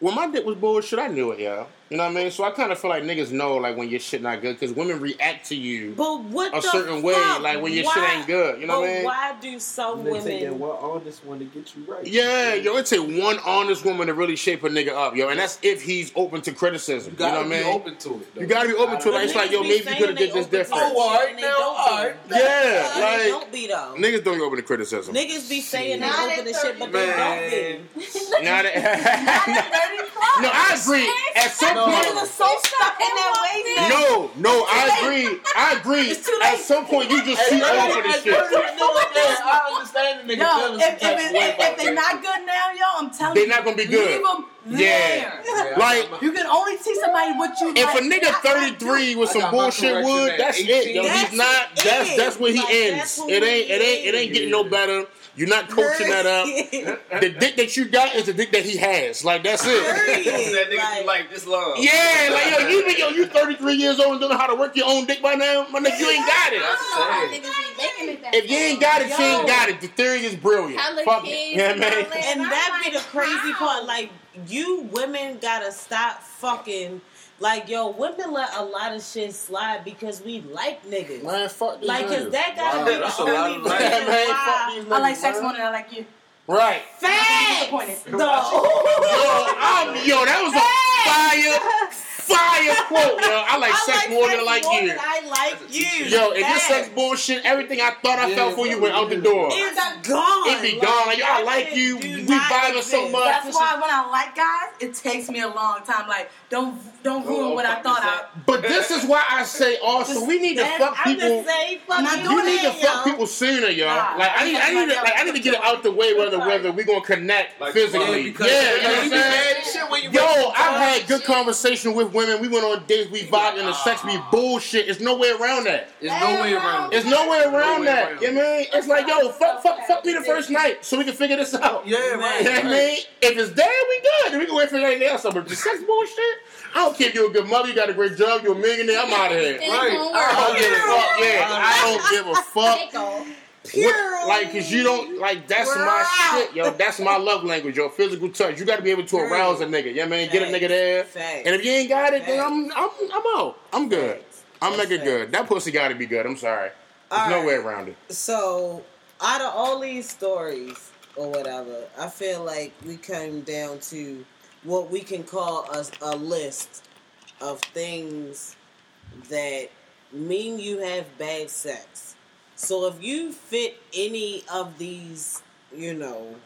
When my dick was bullshit, I knew it, y'all. You know what I mean? So I kind of feel like niggas know, like, when your shit not good, because women react to you a certain way, like, when your shit ain't good. You know what I mean? But why do some women... They take one honest one to get you right. Yeah, yo, it take one honest woman to really shape a nigga up, yo, and that's if he's open to criticism. You know what I mean? You gotta be open to it, though. You gotta be open to it. Like, it's like, yo, maybe you could've did this different. Oh, all right, now, all right. Yeah, like... They don't be, though. Niggas don't be open to criticism. Niggas be saying they open to shit, but they don't be. Not at... No, I agree. At some point... Niggas are so stuck in that way, man. No, I agree. At some point, you just see all of this shit. I understand the niggas. If they're not good now, yo, I'm telling you. They're not going to be good. Leave them there. Yeah. Like, you can only see somebody what you if like. If a nigga 33 with some bullshit wood, that's it. Yo, he's not. That's where he ends. It ain't getting no better. You're not coaching that up. The dick that you got is the dick that he has. Like, that's it. That nigga be like, this long. Yeah, like, yo, you 33 years old and don't know how to work your own dick by now? My nigga, you ain't got it. That's it. If you ain't got it, you ain't got it. The theory is brilliant. Fuck it. Yeah, man. And that be the crazy part. Like, you women gotta stop fucking... Like, yo, women let a lot of shit slide because we like niggas. Man, fuck these niggas. Like, cause that gotta be the only reason why. I like sex more than I like you. Right. Facts! No. Yo, that was a fire... fire quote, yo. I like sex more than I like you. I like you. Yo, and this sex bullshit, everything I thought I felt for you went out the door. It's gone. It be gone. Like, yo, I like you. We vibing so much. That's why when I like guys, it takes me a long time. Like, don't ruin what I thought I... But this is why I say also, we need to fuck people... You need to fuck people sooner, y'all. Like, I need to get it out the way whether we're going to connect physically. Yeah, you know what I'm saying? Yo, I've had good conversation with women. We went on dates, we vibed in the sex, we bullshit. It's no way around that. There's no way around that. You know what I mean? It's like, yo, fuck me the first night so we can figure this out. Yeah, right. You know what I mean? If it's there, we good. Then we can wait for anything else. But the sex bullshit, I don't care if you're a good mother, you got a great job, you're a millionaire, I'm out of here. Right. I don't give a fuck. What, like, cause you don't like that's my shit, yo. That's my love language, yo. Physical touch. You got to be able to arouse a nigga. Yeah, man. Get a nigga there. And if you ain't got it, then I'm out. I'm good. I'm nigga good. That pussy got to be good. I'm sorry. There's no way around it. So, out of all these stories or whatever, I feel like we came down to what we can call a list of things that mean you have bad sex. So if you fit any of these, you know,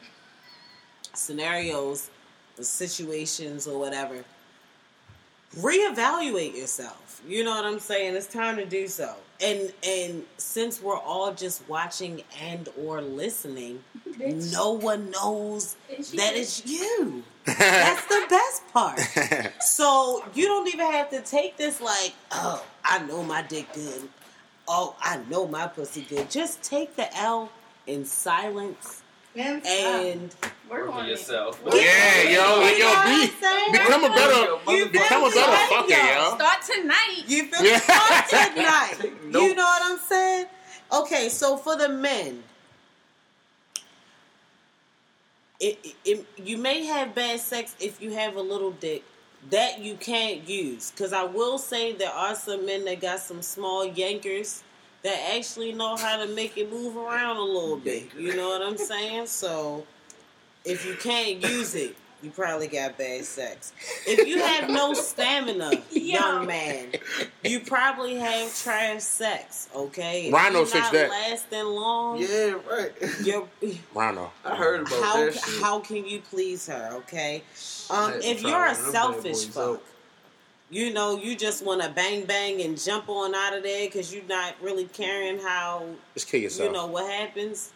scenarios, or situations or whatever, reevaluate yourself. You know what I'm saying? It's time to do so. And since we're all just watching and or listening, no one knows that it's you. That's the best part. So you don't even have to take this like, oh, I know my dick good. Oh, I know my pussy good. Just take the L in silence and work on yourself. Become a better fucker, yo. Start tonight. You feel me? Start tonight. Nope. You know what I'm saying? Okay, so for the men, you may have bad sex if you have a little dick that you can't use. Because I will say there are some men that got some small yankers that actually know how to make it move around a little bit. You know what I'm saying? So, if you can't use it, you probably got bad sex. If you have no stamina, young man, you probably have trash sex, okay? Rhino fixed that. If you're not lasting long. Yeah, right. Rhino. I heard about that shit. How can you please her, okay? If you're a selfish fuck, you know, you just want to bang, bang, and jump on out of there because you're not really caring how, just kill yourself. You know, what happens.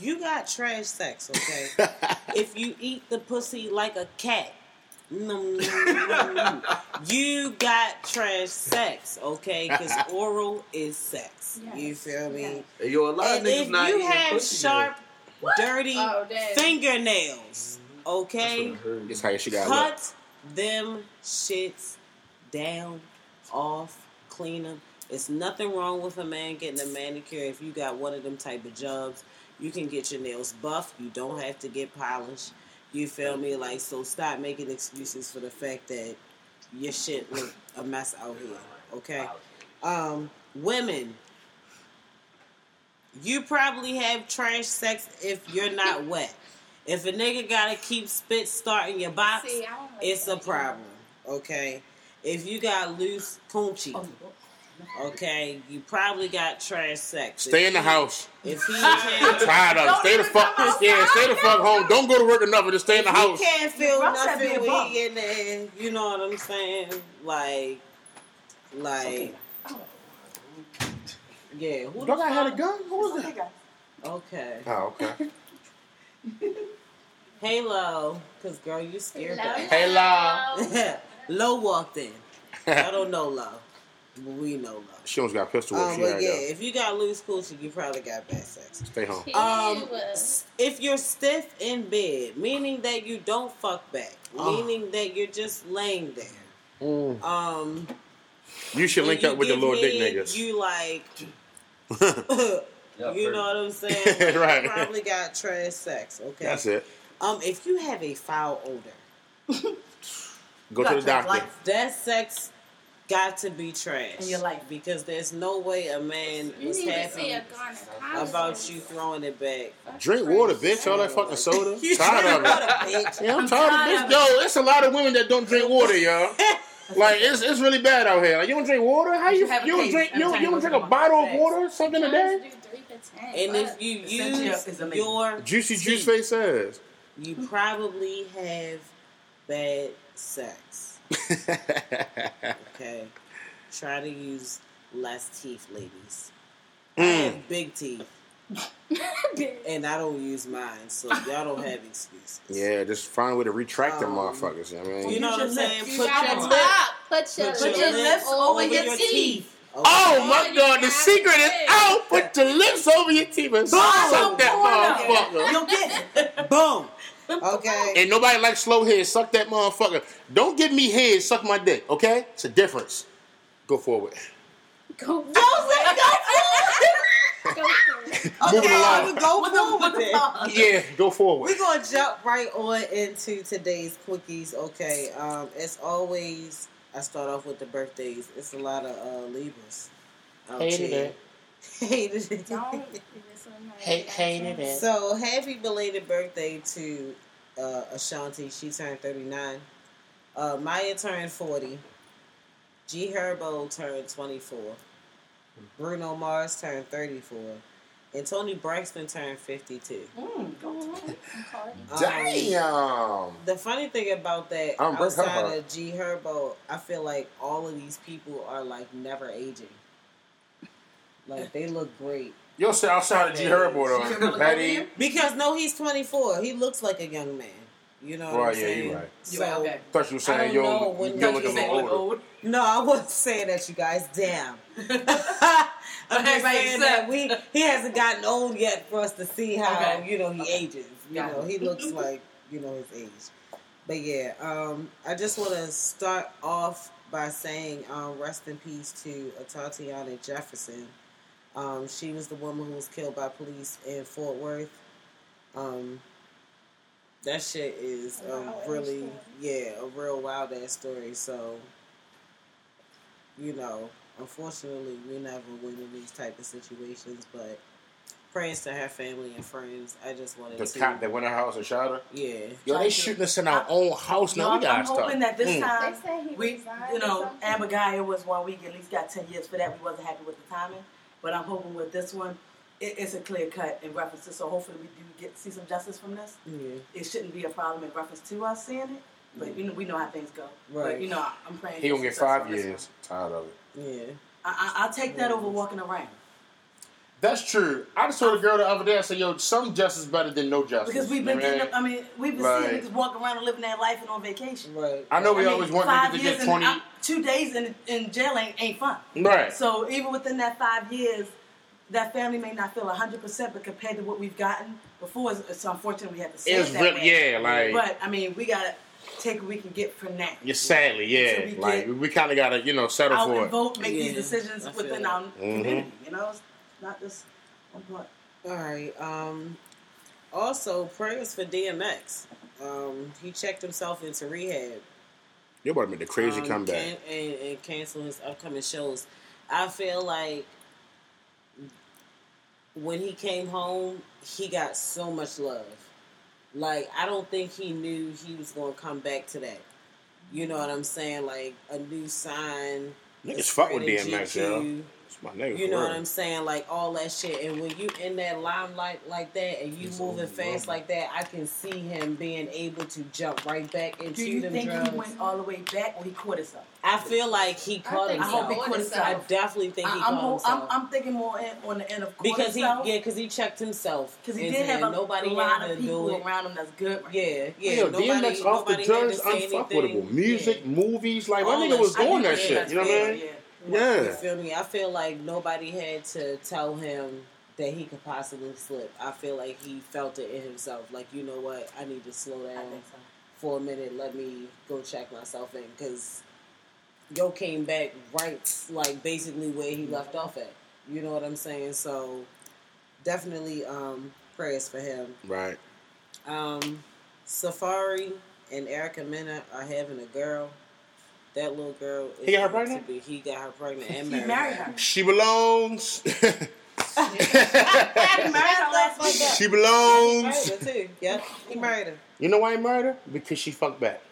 You got trash sex, okay? If you eat the pussy like a cat, you got trash sex, okay? Because oral is sex. Yes. You feel me? Yeah. Yo, a lot of niggas if not you have sharp, dirty fingernails, okay? That's how she got cut them shits down, off, clean them. It's nothing wrong with a man getting a manicure if you got one of them type of jobs. You can get your nails buffed. You don't have to get polished. You feel me? Like, so stop making excuses for the fact that your shit look a mess out here. Okay? Women, you probably have trash sex if you're not wet. If a nigga gotta keep spit starting your box, it's a problem. Okay? If you got loose coochie. Okay, you probably got trash sex. Stay in the house. If he can't, tired of it. Stay the fuck. Yeah, stay the fuck home. Don't go to work enough. Just stay in the house. You can't feel nothing when he in there. You know what I'm saying? Like, yeah. Who the guy had a gun? Who was that? Okay. Oh, okay. Halo, cause girl, you scared us. Halo. Low walked in. I don't know, Low. We know love. She almost got pistol whipped. But yeah, if you got loose coochie, you probably got bad sex. Stay home. If you're stiff in bed, meaning that you don't fuck back, meaning that you're just laying there. Mm. You should link up with the little dick niggas. You like, you know what I'm saying? Like, right. You probably got trash sex. Okay, that's it. If you have a foul odor, go to the doctor. Like, that sex. Got to be trash. And you're like, because there's no way a man was happy about you throwing it back. Drink water, bitch. All that fucking soda. Tired of it. I'm tired of this. Yo, it's a lot of women that don't drink water, y'all. Like it's really bad out here. Like you don't drink water? How you don't drink a bottle of water something a day? And if you use your juicy juice face ass, you probably have bad sex. Okay, try to use less teeth, ladies. I have big teeth. And I don't use mine, so y'all don't have excuses. Yeah, just find a way to retract them motherfuckers. I mean, you know what I'm saying? Put your lips over your teeth. Okay. Oh my God, the secret is out. Put your lips over your teeth and suck that motherfucker. You'll get it. Boom. Okay. And nobody likes slow head. Suck that motherfucker. Don't give me head. Suck my dick. Okay? It's a difference. Go forward. Go forward. We're gonna jump right on into today's quickies. Okay, as always, I start off with the birthdays. It's a lot of Libras. Hated it. So happy belated birthday to Ashanti. She turned 39. Maya turned 40. G Herbo turned 24. Bruno Mars turned 34. And Tony Braxton turned 52. Damn! The funny thing about that, outside of G Herbo, I feel like all of these people are like never aging. Like they look great. You'll say outside of G Herbo though, Patty. Because he's 24. He looks like a young man. You know what I'm saying? Right, yeah, you're right. So, I thought you were saying you're looking a little old. No, I wasn't saying that, you guys. Damn. I'm just saying that he hasn't gotten old yet for us to see how, he ages. He looks like, his age. But yeah, I just want to start off by saying rest in peace to Tatiana Jefferson. She was the woman who was killed by police in Fort Worth. That shit is a real wild ass story. So, unfortunately, we never win in these type of situations. But praise to her family and friends. I just wanted the cop that went in her house and shot her. Yeah, they shooting us in our own house now. I'm hoping that this time Abigail was 1 week. At least got 10 years for that. We wasn't happy with the timing, but I'm hoping with this one. It's a clear cut in reference to, so hopefully we do see some justice from this. Yeah. It shouldn't be a problem in reference to us seeing it, but we know how things go. Right. But I'm praying. He gonna get 5 years. Tired of it. Yeah. I'll take that over walking around. That's true. I just saw the girl the other day. I said, "Yo, some justice is better than no justice." Because we've been seeing niggas walking around and living their life and on vacation. Right. I know we always want niggas to get 20. 2 days in jail ain't fun. Right. So even within that 5 years. That family may not feel 100%, but compared to what we've gotten before, it's unfortunate we have to say it's that way. Yeah, but we gotta take what we can get from that. Yeah, sadly, yeah. We kind of gotta, settle for it. Vote, make these decisions within our community. It's not just one part. All right. Also, prayers for DMX. He checked himself into rehab. You're about to make the crazy comeback and cancel his upcoming shows. I feel like. When he came home, he got so much love. Like, I don't think he knew he was going to come back to that. You know what I'm saying? Like, a new sign. Niggas fuck with DMX, yo. That's my nigga. You know what I'm saying? Like, all that shit. And when you in that limelight like that, and you moving fast like that, I can see him being able to jump right back into them drugs. Do you think he went all the way back, or he caught himself? I feel like he caught himself. I hope he caught himself. I definitely think he caught himself. I'm thinking more on the end of caught himself. Because he checked himself. Because he did have a lot of people around him that's good. Yeah, yeah. DMX off the drugs, unfuckable. Music, movies, like, my nigga was doing that shit. You know what I mean? Yeah. You feel me? I feel like nobody had to tell him that he could possibly slip. I feel like he felt it in himself. Like, you know what? I need to slow down for a minute. Let me go check myself in. Because Yo came back right, like, basically where he left off at. You know what I'm saying? So, definitely prayers for him. Right. Safaree and Erica Mena are having a girl. That little girl. He got her pregnant? He got her pregnant and married her. She belongs. She belongs. He married her too. Yeah, he married her. You know why he married her? Because she fucked back.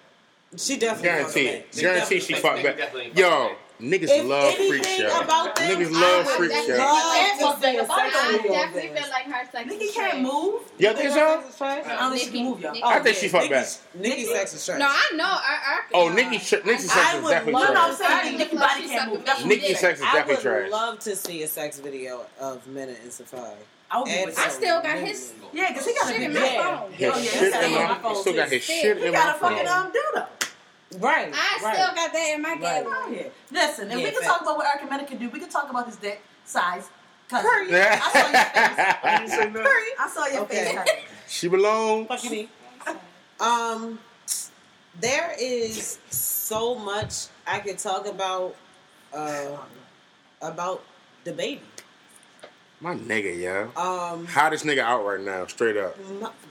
She definitely guaranteed. Guaranteed she fought back. Yo, niggas love freak show. Niggas love freak show. I definitely feel like her sex. Nikki can't move. Y'all think so? Unless she move, y'all. I think she fought back. Nikki's sex is trash. No, I know. Oh, Nikki's sex is definitely trash. Nikki's body can't move. Nikki's sex is definitely trash. I would love to see a sex video of Mena and Safaree. I still got his. Yeah, because he got shit in my phone. He still got his shit in my phone. He got a fucking dildo. Right. I still got that in my game. Right. Listen, if we can talk about what Erica Mena can do, we can talk about his dick size. Curry. I saw your face. Curry. I saw your face. She belongs. Fuck me. There is so much I could talk about DaBaby. My nigga, yo. Hottest nigga out right now, straight up.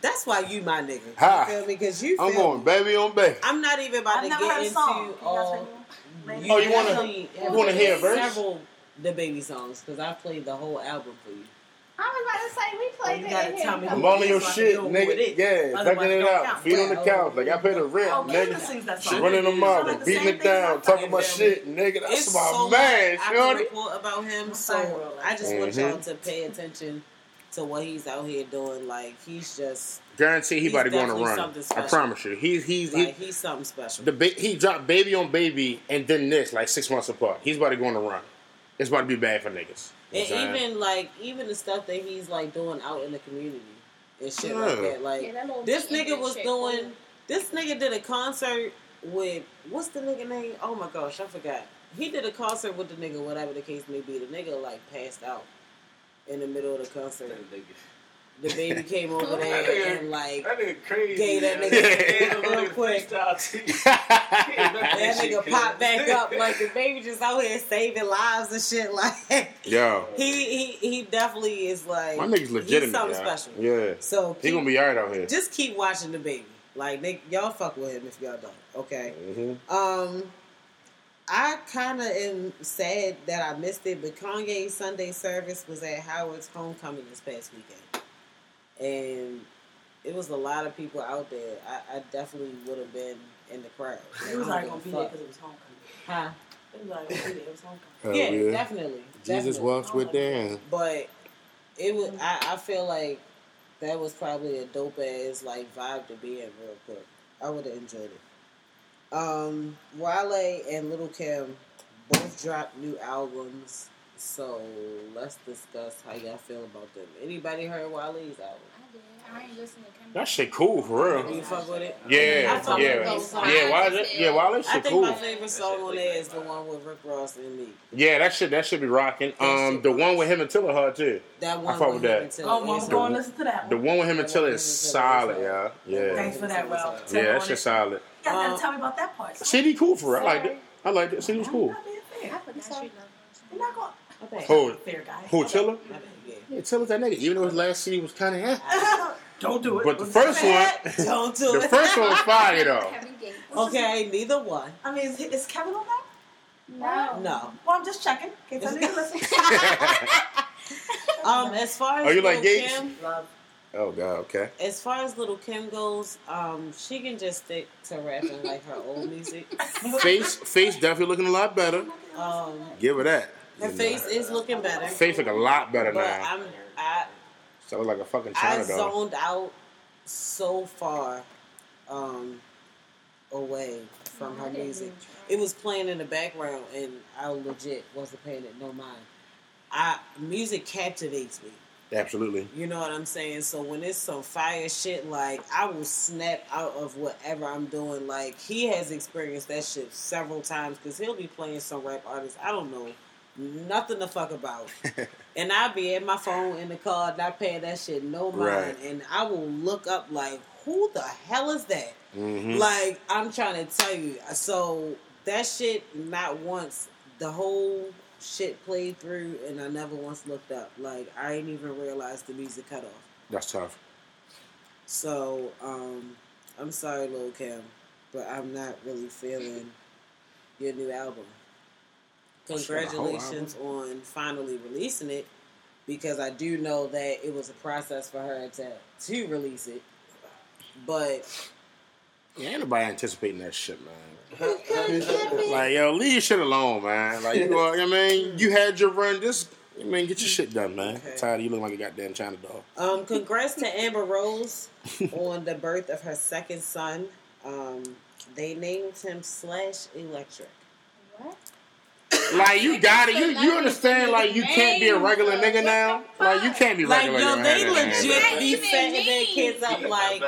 That's why you my nigga. You feel me? Because you feel I'm on, baby on baby. I'm not even about to get into all... Oh, you want to hear a verse? Several DaBaby songs, because I played the whole album for you. I was about to say, we played it in here. I'm on your shit, nigga. Yeah, ducking it out. Feet on the couch. Like, I paid the rent, nigga. She running them out, beating it down, talking about shit, nigga. That's my man, shorty. It's so much about him, so I just want y'all to pay attention to what he's out here doing. Like, he's just... Guarantee he about to go on a run. I promise you. He's something special. He dropped Baby on Baby and then this, like, 6 months apart. He's about to go on a run. It's about to be bad for niggas. And even the stuff that he's like doing out in the community and shit like that. Like this nigga was doing. This nigga did a concert with what's the nigga name? Oh my gosh, I forgot. He did a concert with the nigga, whatever the case may be. The nigga like passed out in the middle of the concert. The baby came over there and like gave that nigga real quick. That nigga popped back up like the baby just out here saving lives and shit. Like, yo, he definitely is like my nigga's legitimate. He's something special. Yeah, so he gonna be alright out here. Just keep watching the baby. Like, y'all fuck with him if y'all don't. Okay. Mm-hmm. I kind of am sad that I missed it, but Kanye's Sunday service was at Howard's homecoming this past weekend. And it was a lot of people out there. I definitely would have been in the crowd. It was like going to be there because it was homecoming. Huh? It was like going to be there. It was homecoming. Yeah, definitely. Jesus walks with them. But it was. I feel like that was probably a dope ass like vibe to be in real quick. I would have enjoyed it. Wale and Little Kim both dropped new albums. So let's discuss how y'all feel about them. Anybody heard Wale's album? I did. I ain't listening to him. That shit cool for real. Do you fuck with it? Yeah. Wale shit cool. I think my favorite song on there is the one with Rick Ross and Nikki. Yeah, that should be rocking. The one with him and Tiller hard too. That one. I fuck with that. Oh, mom, go and listen to that one. The one with him and Tiller is solid, y'all. Yeah. Thanks for that, Will. Yeah, that shit solid. You guys gotta tell me about that part. She be cool for real. I liked it. She was cool. I forgot you. I'm not going. Who, Tiller? Yeah, Tiller's that nigga. Even though his last CD was kind of ass. Don't do it. But the first one, don't do it. The first one was fire though. Kevin Gates. Okay, neither one. I mean, is Kevin on that? No. Well, I'm just checking. Okay, so as far as Little Gates? Kim, oh God, okay. As far as Little Kim goes, she can just stick to rapping like her old music. Face definitely looking a lot better. Give her that. Her face is looking better. Face look a lot better now. So like a fucking China dog. I zoned out so far away from her music. It was playing in the background, and I legit wasn't paying it no mind. Music captivates me. Absolutely. You know what I'm saying? So when it's some fire shit, like, I will snap out of whatever I'm doing. Like, he has experienced that shit several times because he'll be playing some rap artists. I don't know. Nothing to fuck about. And I'll be at my phone in the car, not paying that shit no mind. Right. And I will look up like, who the hell is that? Mm-hmm. Like, I'm trying to tell you. So that shit, not once, the whole shit played through, and I never once looked up. Like, I ain't even realized the music cut off. That's tough. So, I'm sorry, Lil Kim, but I'm not really feeling your new album. Congratulations on finally releasing it, because I do know that it was a process for her to release it. But Yeah, ain't nobody anticipating that shit, man. Like, yo, leave your shit alone, man. Like, you know what I mean? You had your run. This, I mean, get your shit done, man. Okay. I'm tired of you looking like a goddamn China dog. Congrats to Amber Rose on the birth of her second son. They named him /Electric. What? Like, you got it. You understand, like, you can't be a regular nigga now. Like, you can't be regular nigga. Like, yo, they legit be setting their kids up, like.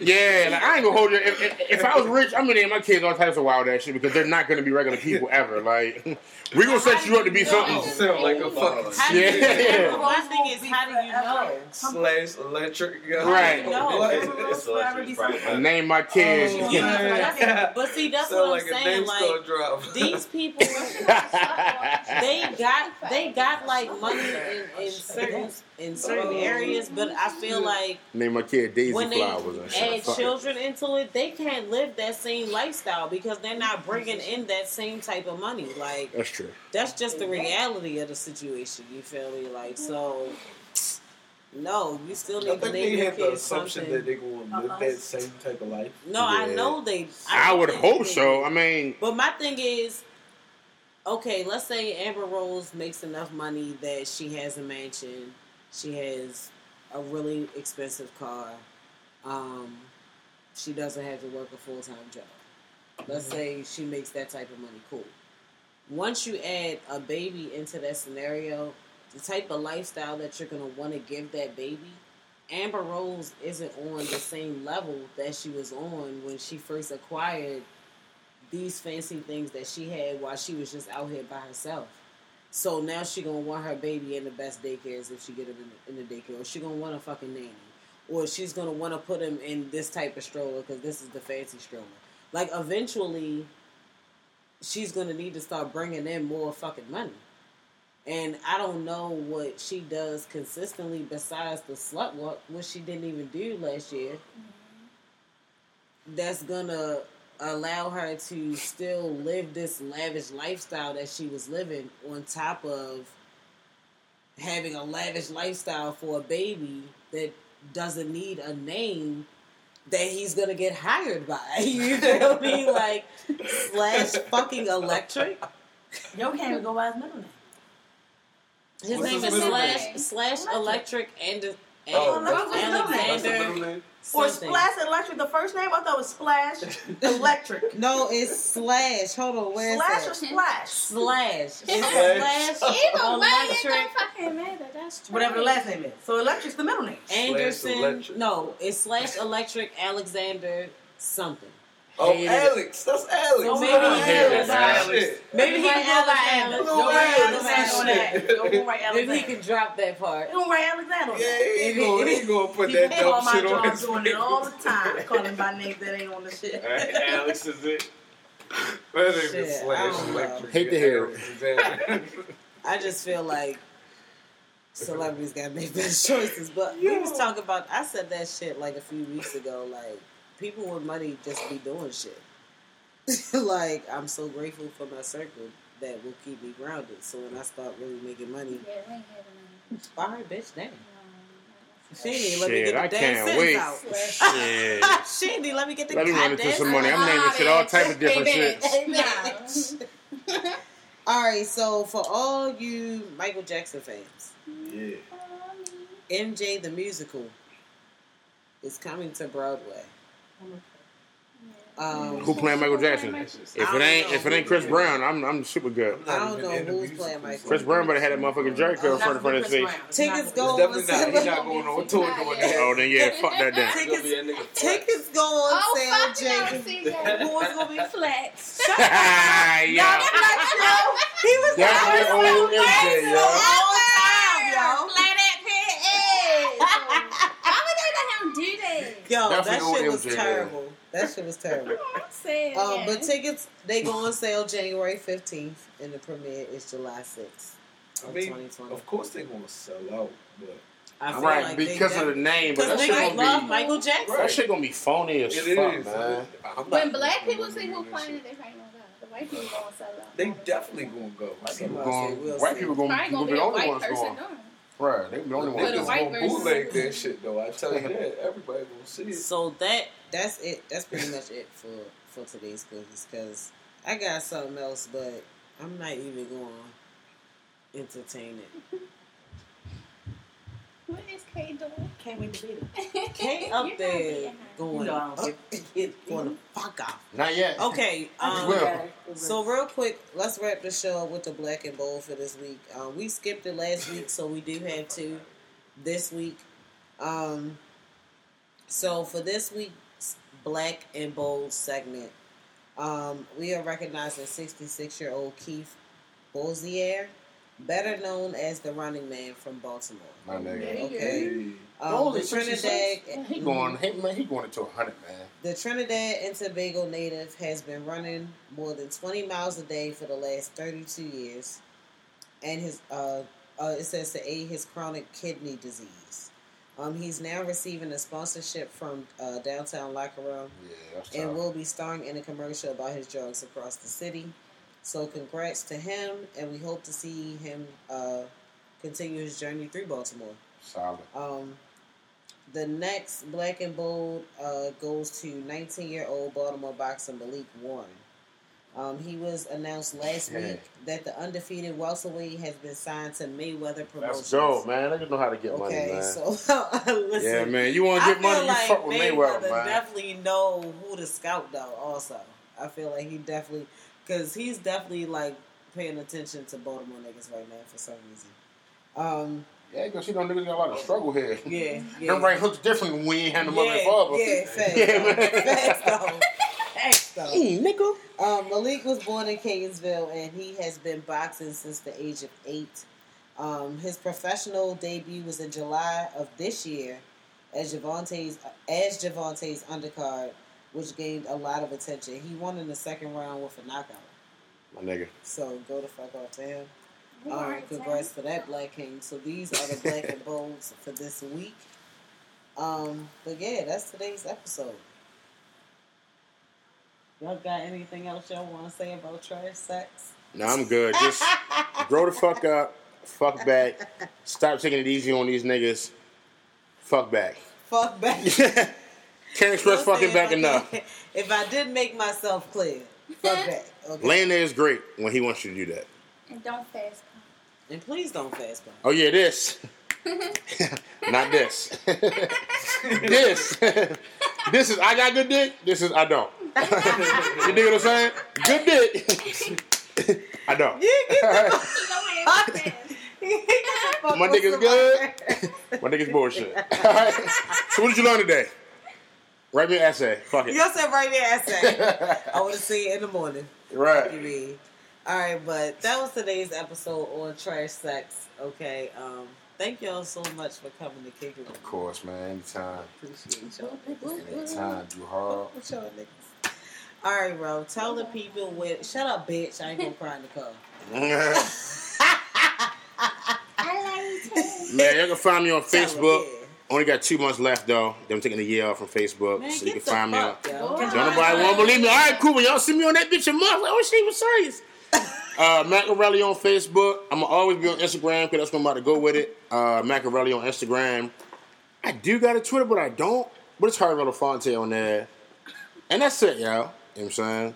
Yeah, like, I ain't gonna hold you. If I was rich, I'm gonna name my kids all types of wild ass shit because they're not gonna be regular people ever. Like, we gonna set you up to be something. Sound like a fucking. Yeah. One thing is, how do you know? /Electric. Right. No. Name my kids. But see, that's what I'm saying. Like, these people. They got like money in certain areas, but I feel like name my kid Daisy when they add children into it, they can't live that same lifestyle because they're not bringing in that same type of money. Like that's true. That's just the reality of the situation. You feel me? Like so. No, you still need to name your kids something. I think they have the assumption that they're going to live that same type of life. No, yeah. I know they. I would hope so. I mean, but my thing is. Okay, let's say Amber Rose makes enough money that she has a mansion, she has a really expensive car, she doesn't have to work a full-time job. Let's say she makes that type of money, cool. Once you add a baby into that scenario, the type of lifestyle that you're going to want to give that baby, Amber Rose isn't on the same level that she was on when she first acquired these fancy things that she had while she was just out here by herself. So now she gonna want her baby in the best daycares if she get him in the daycare. Or she gonna want a fucking nanny. Or she's gonna want to put him in this type of stroller because this is the fancy stroller. Like, eventually, she's gonna need to start bringing in more fucking money. And I don't know what she does consistently besides the slut walk, which she didn't even do last year. That's gonna allow her to still live this lavish lifestyle that she was living on top of having a lavish lifestyle for a baby that doesn't need a name that he's going to get hired by. You feel me? Like, /Electric. Yo can't even go by his middle name. His name is /Electric and... Alexander or /Electric. The first name I thought was /Electric. No, it's /. Hold on, where is it? Slash or splash? Slash. Either way, it don't fucking matter. That's true. Whatever the last name is. So Electric's the middle name. Anderson. No, it's /Electric Alexander something. Oh, Alex. That's Alex. So maybe he can go by Alex. Don't write Alex. Maybe he can drop that part. Don't write Alexander. Yeah, he going to put that dumb shit on his doing it all the time, calling my names that ain't on the shit. Alex is it. That ain't the /Electric. Hate to hear it. I just feel like celebrities got to make better choices. But we was talking about, I said that shit like a few weeks ago, like, people with money just be doing shit. Like, I'm so grateful for my circle that will keep me grounded. So when I start really making money, buy her bitch down. Shandy, let me get the damn sentence out. Shit. Shandy, let me get the goddamn sentence out. Let me run into some money. I'm naming shit all type of different shit. All right, so for all you Michael Jackson fans, yeah, MJ the Musical is coming to Broadway. Who playing Michael Jackson? If it ain't Chris Brown, I'm super good. I don't know who's playing Michael. Chris Brown would have had that motherfucking Jericho in front of his face. Tickets go on sale. He's not going on tour doing that. Oh, then yeah, fuck that damn. Tickets go on sale, Jay. Who's gonna be flexed? Y'all didn't let you know. He was going crazy all the time, yo. Play that pit. Why would they let him do that? Yo, that shit was terrible. That shit was terrible. But tickets, they go on sale January 15th, and the premiere is July 6th of 2020. Of course they're going to sell out, but... Right, like because of the name, but that shit gonna love Michael Jackson. That shit gonna be phony as fuck, man. When black people see who's playing it, they probably gonna go. The white people gonna sell out. They definitely gonna go. White people gonna be the only ones going. Right, they be the only ones that's gonna bootleg that shit though. I tell you that, everybody gonna see it. So that's it. That's pretty much it for today's cookies. Because I got something else, but I'm not even gonna entertain it. What is Kay doing? Can't wait to beat it. Kay up there going the fuck off. Not yet. Okay. So real quick, let's wrap the show up with the black and bold for this week. We skipped it last week, so we do have two this week. So for this week's black and bold segment, we are recognizing 66-year-old Keith Beausier, better known as the running man from Baltimore. My nigga. Okay. The Trinidad... He going to 100, man. The Trinidad and Tobago native has been running more than 20 miles a day for the last 32 years. And his it says to aid his chronic kidney disease. He's now receiving a sponsorship from downtown LaCroix. Yeah, and will be starring in a commercial about his drugs across the city. So congrats to him, and we hope to see him continue his journey through Baltimore. Solid. The next black and bold goes to 19-year-old Baltimore boxer Malik Warren. He was announced last week that the undefeated welterweight has been signed to Mayweather Promotions. That's dope, man. They just know how to get money, man. So, listen. Yeah, man. You want to get money, you fuck with Mayweather, man. I definitely know who to scout, though, also. I feel like he definitely... Because he's definitely, like, paying attention to Baltimore niggas right now for some reason. Yeah, because you know niggas got a lot of struggle here. Yeah, yeah. Them right hooks different when we ain't had the mother and father. Yeah, facts. Facts, though. Hey, nigga. Malik was born in Canesville, and he has been boxing since the age of 8. His professional debut was in July of this year as Javante's undercard, which gained a lot of attention. He won in the second round with a knockout. My nigga. So go the fuck off to him. Congrats to that black king. So these are the black and bolds for this week. But yeah, that's today's episode. Y'all got anything else y'all want to say about trash sex? No, I'm good. Just grow the fuck up. Fuck back. Stop taking it easy on these niggas. Fuck back. Fuck back. Can't express fucking back enough. If I did make myself clear, fuck that. Okay. Laying there is great when he wants you to do that. And don't fast pump. And please don't fast pump. Oh, yeah, this. Not this. This. This is, I got good dick. This is, I don't. You dig what I'm saying? Good dick. I don't. My dick is good. My dick is bullshit. All right. So what did you learn today? Write me an essay. Fuck it. You said write me an essay. I want to see it in the morning. Right. You mean. All right, but that was today's episode on trash sex. Okay. Thank y'all so much for coming to kick it. Of course, man. Anytime. Appreciate y'all. Anytime. Juhar. What's y'all niggas? All right, bro. Tell the people with. Shut up, bitch. I ain't gonna cry in the car. I like you. Man, y'all can find me on Facebook. Only got 2 months left, though. Them taking a year off from Facebook, man, so you can find me out. Don't nobody won't believe me. All right, cool. When y'all see me on that bitch a month, like, oh, she was serious. Maccarelli on Facebook. I'm going to always be on Instagram, because that's what I'm about to go with it. Maccarelli on Instagram. I do got a Twitter, but I don't. But it's Harry Rellafonte on there. And that's it, y'all. You know what I'm saying?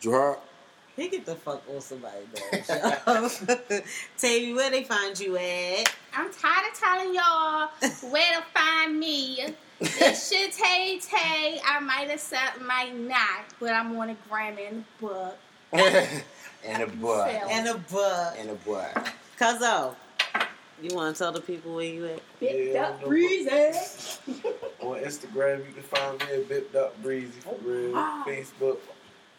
Juhar. He get the fuck on somebody, though. Tavy, where they find you at? I'm tired of telling y'all where to find me. It's shit, Tay. I might accept, might not, but I'm on a gram and a book. And a book. Cuzzo, you want to tell the people where you at? Bipped Up Breezy. On Instagram, you can find me at Bipped Up Breezy, for real. Wow. Facebook.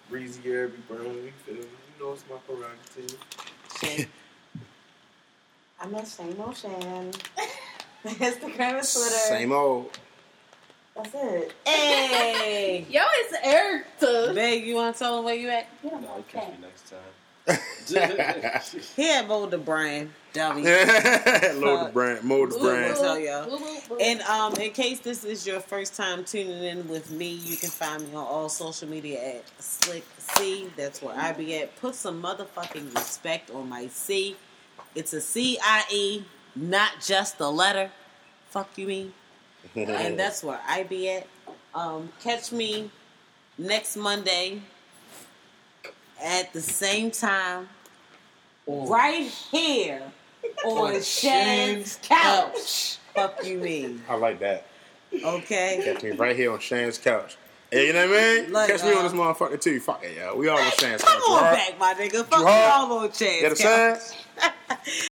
Breezy, Erica Mena, you know it's my prerogative. Shane. I'm at Shane O'Shan. Instagram and Twitter. Same old. That's it. Hey. Yo, it's Erica. Babe, you want to tell them where you at? Yeah, no, I'll catch you next time. Yeah, Mold the Brand. W. Mold the Brand. Tell y'all. And in case this is your first time tuning in with me, you can find me on all social media at Slick C. That's where I be at. Put some motherfucking respect on my C. It's a C-I-E. not just the letter. Fuck you mean? And that's where I be at. Catch me next Monday at the same time, right here on Shane's couch. Fuck you mean? I like that. Okay. Catch me right here on Shane's couch. Hey, you know what I mean? Look, catch me on this motherfucker too. Fuck it, y'all. We all on Shane's couch. Come on back, my nigga. Fuck you all on Shane's couch.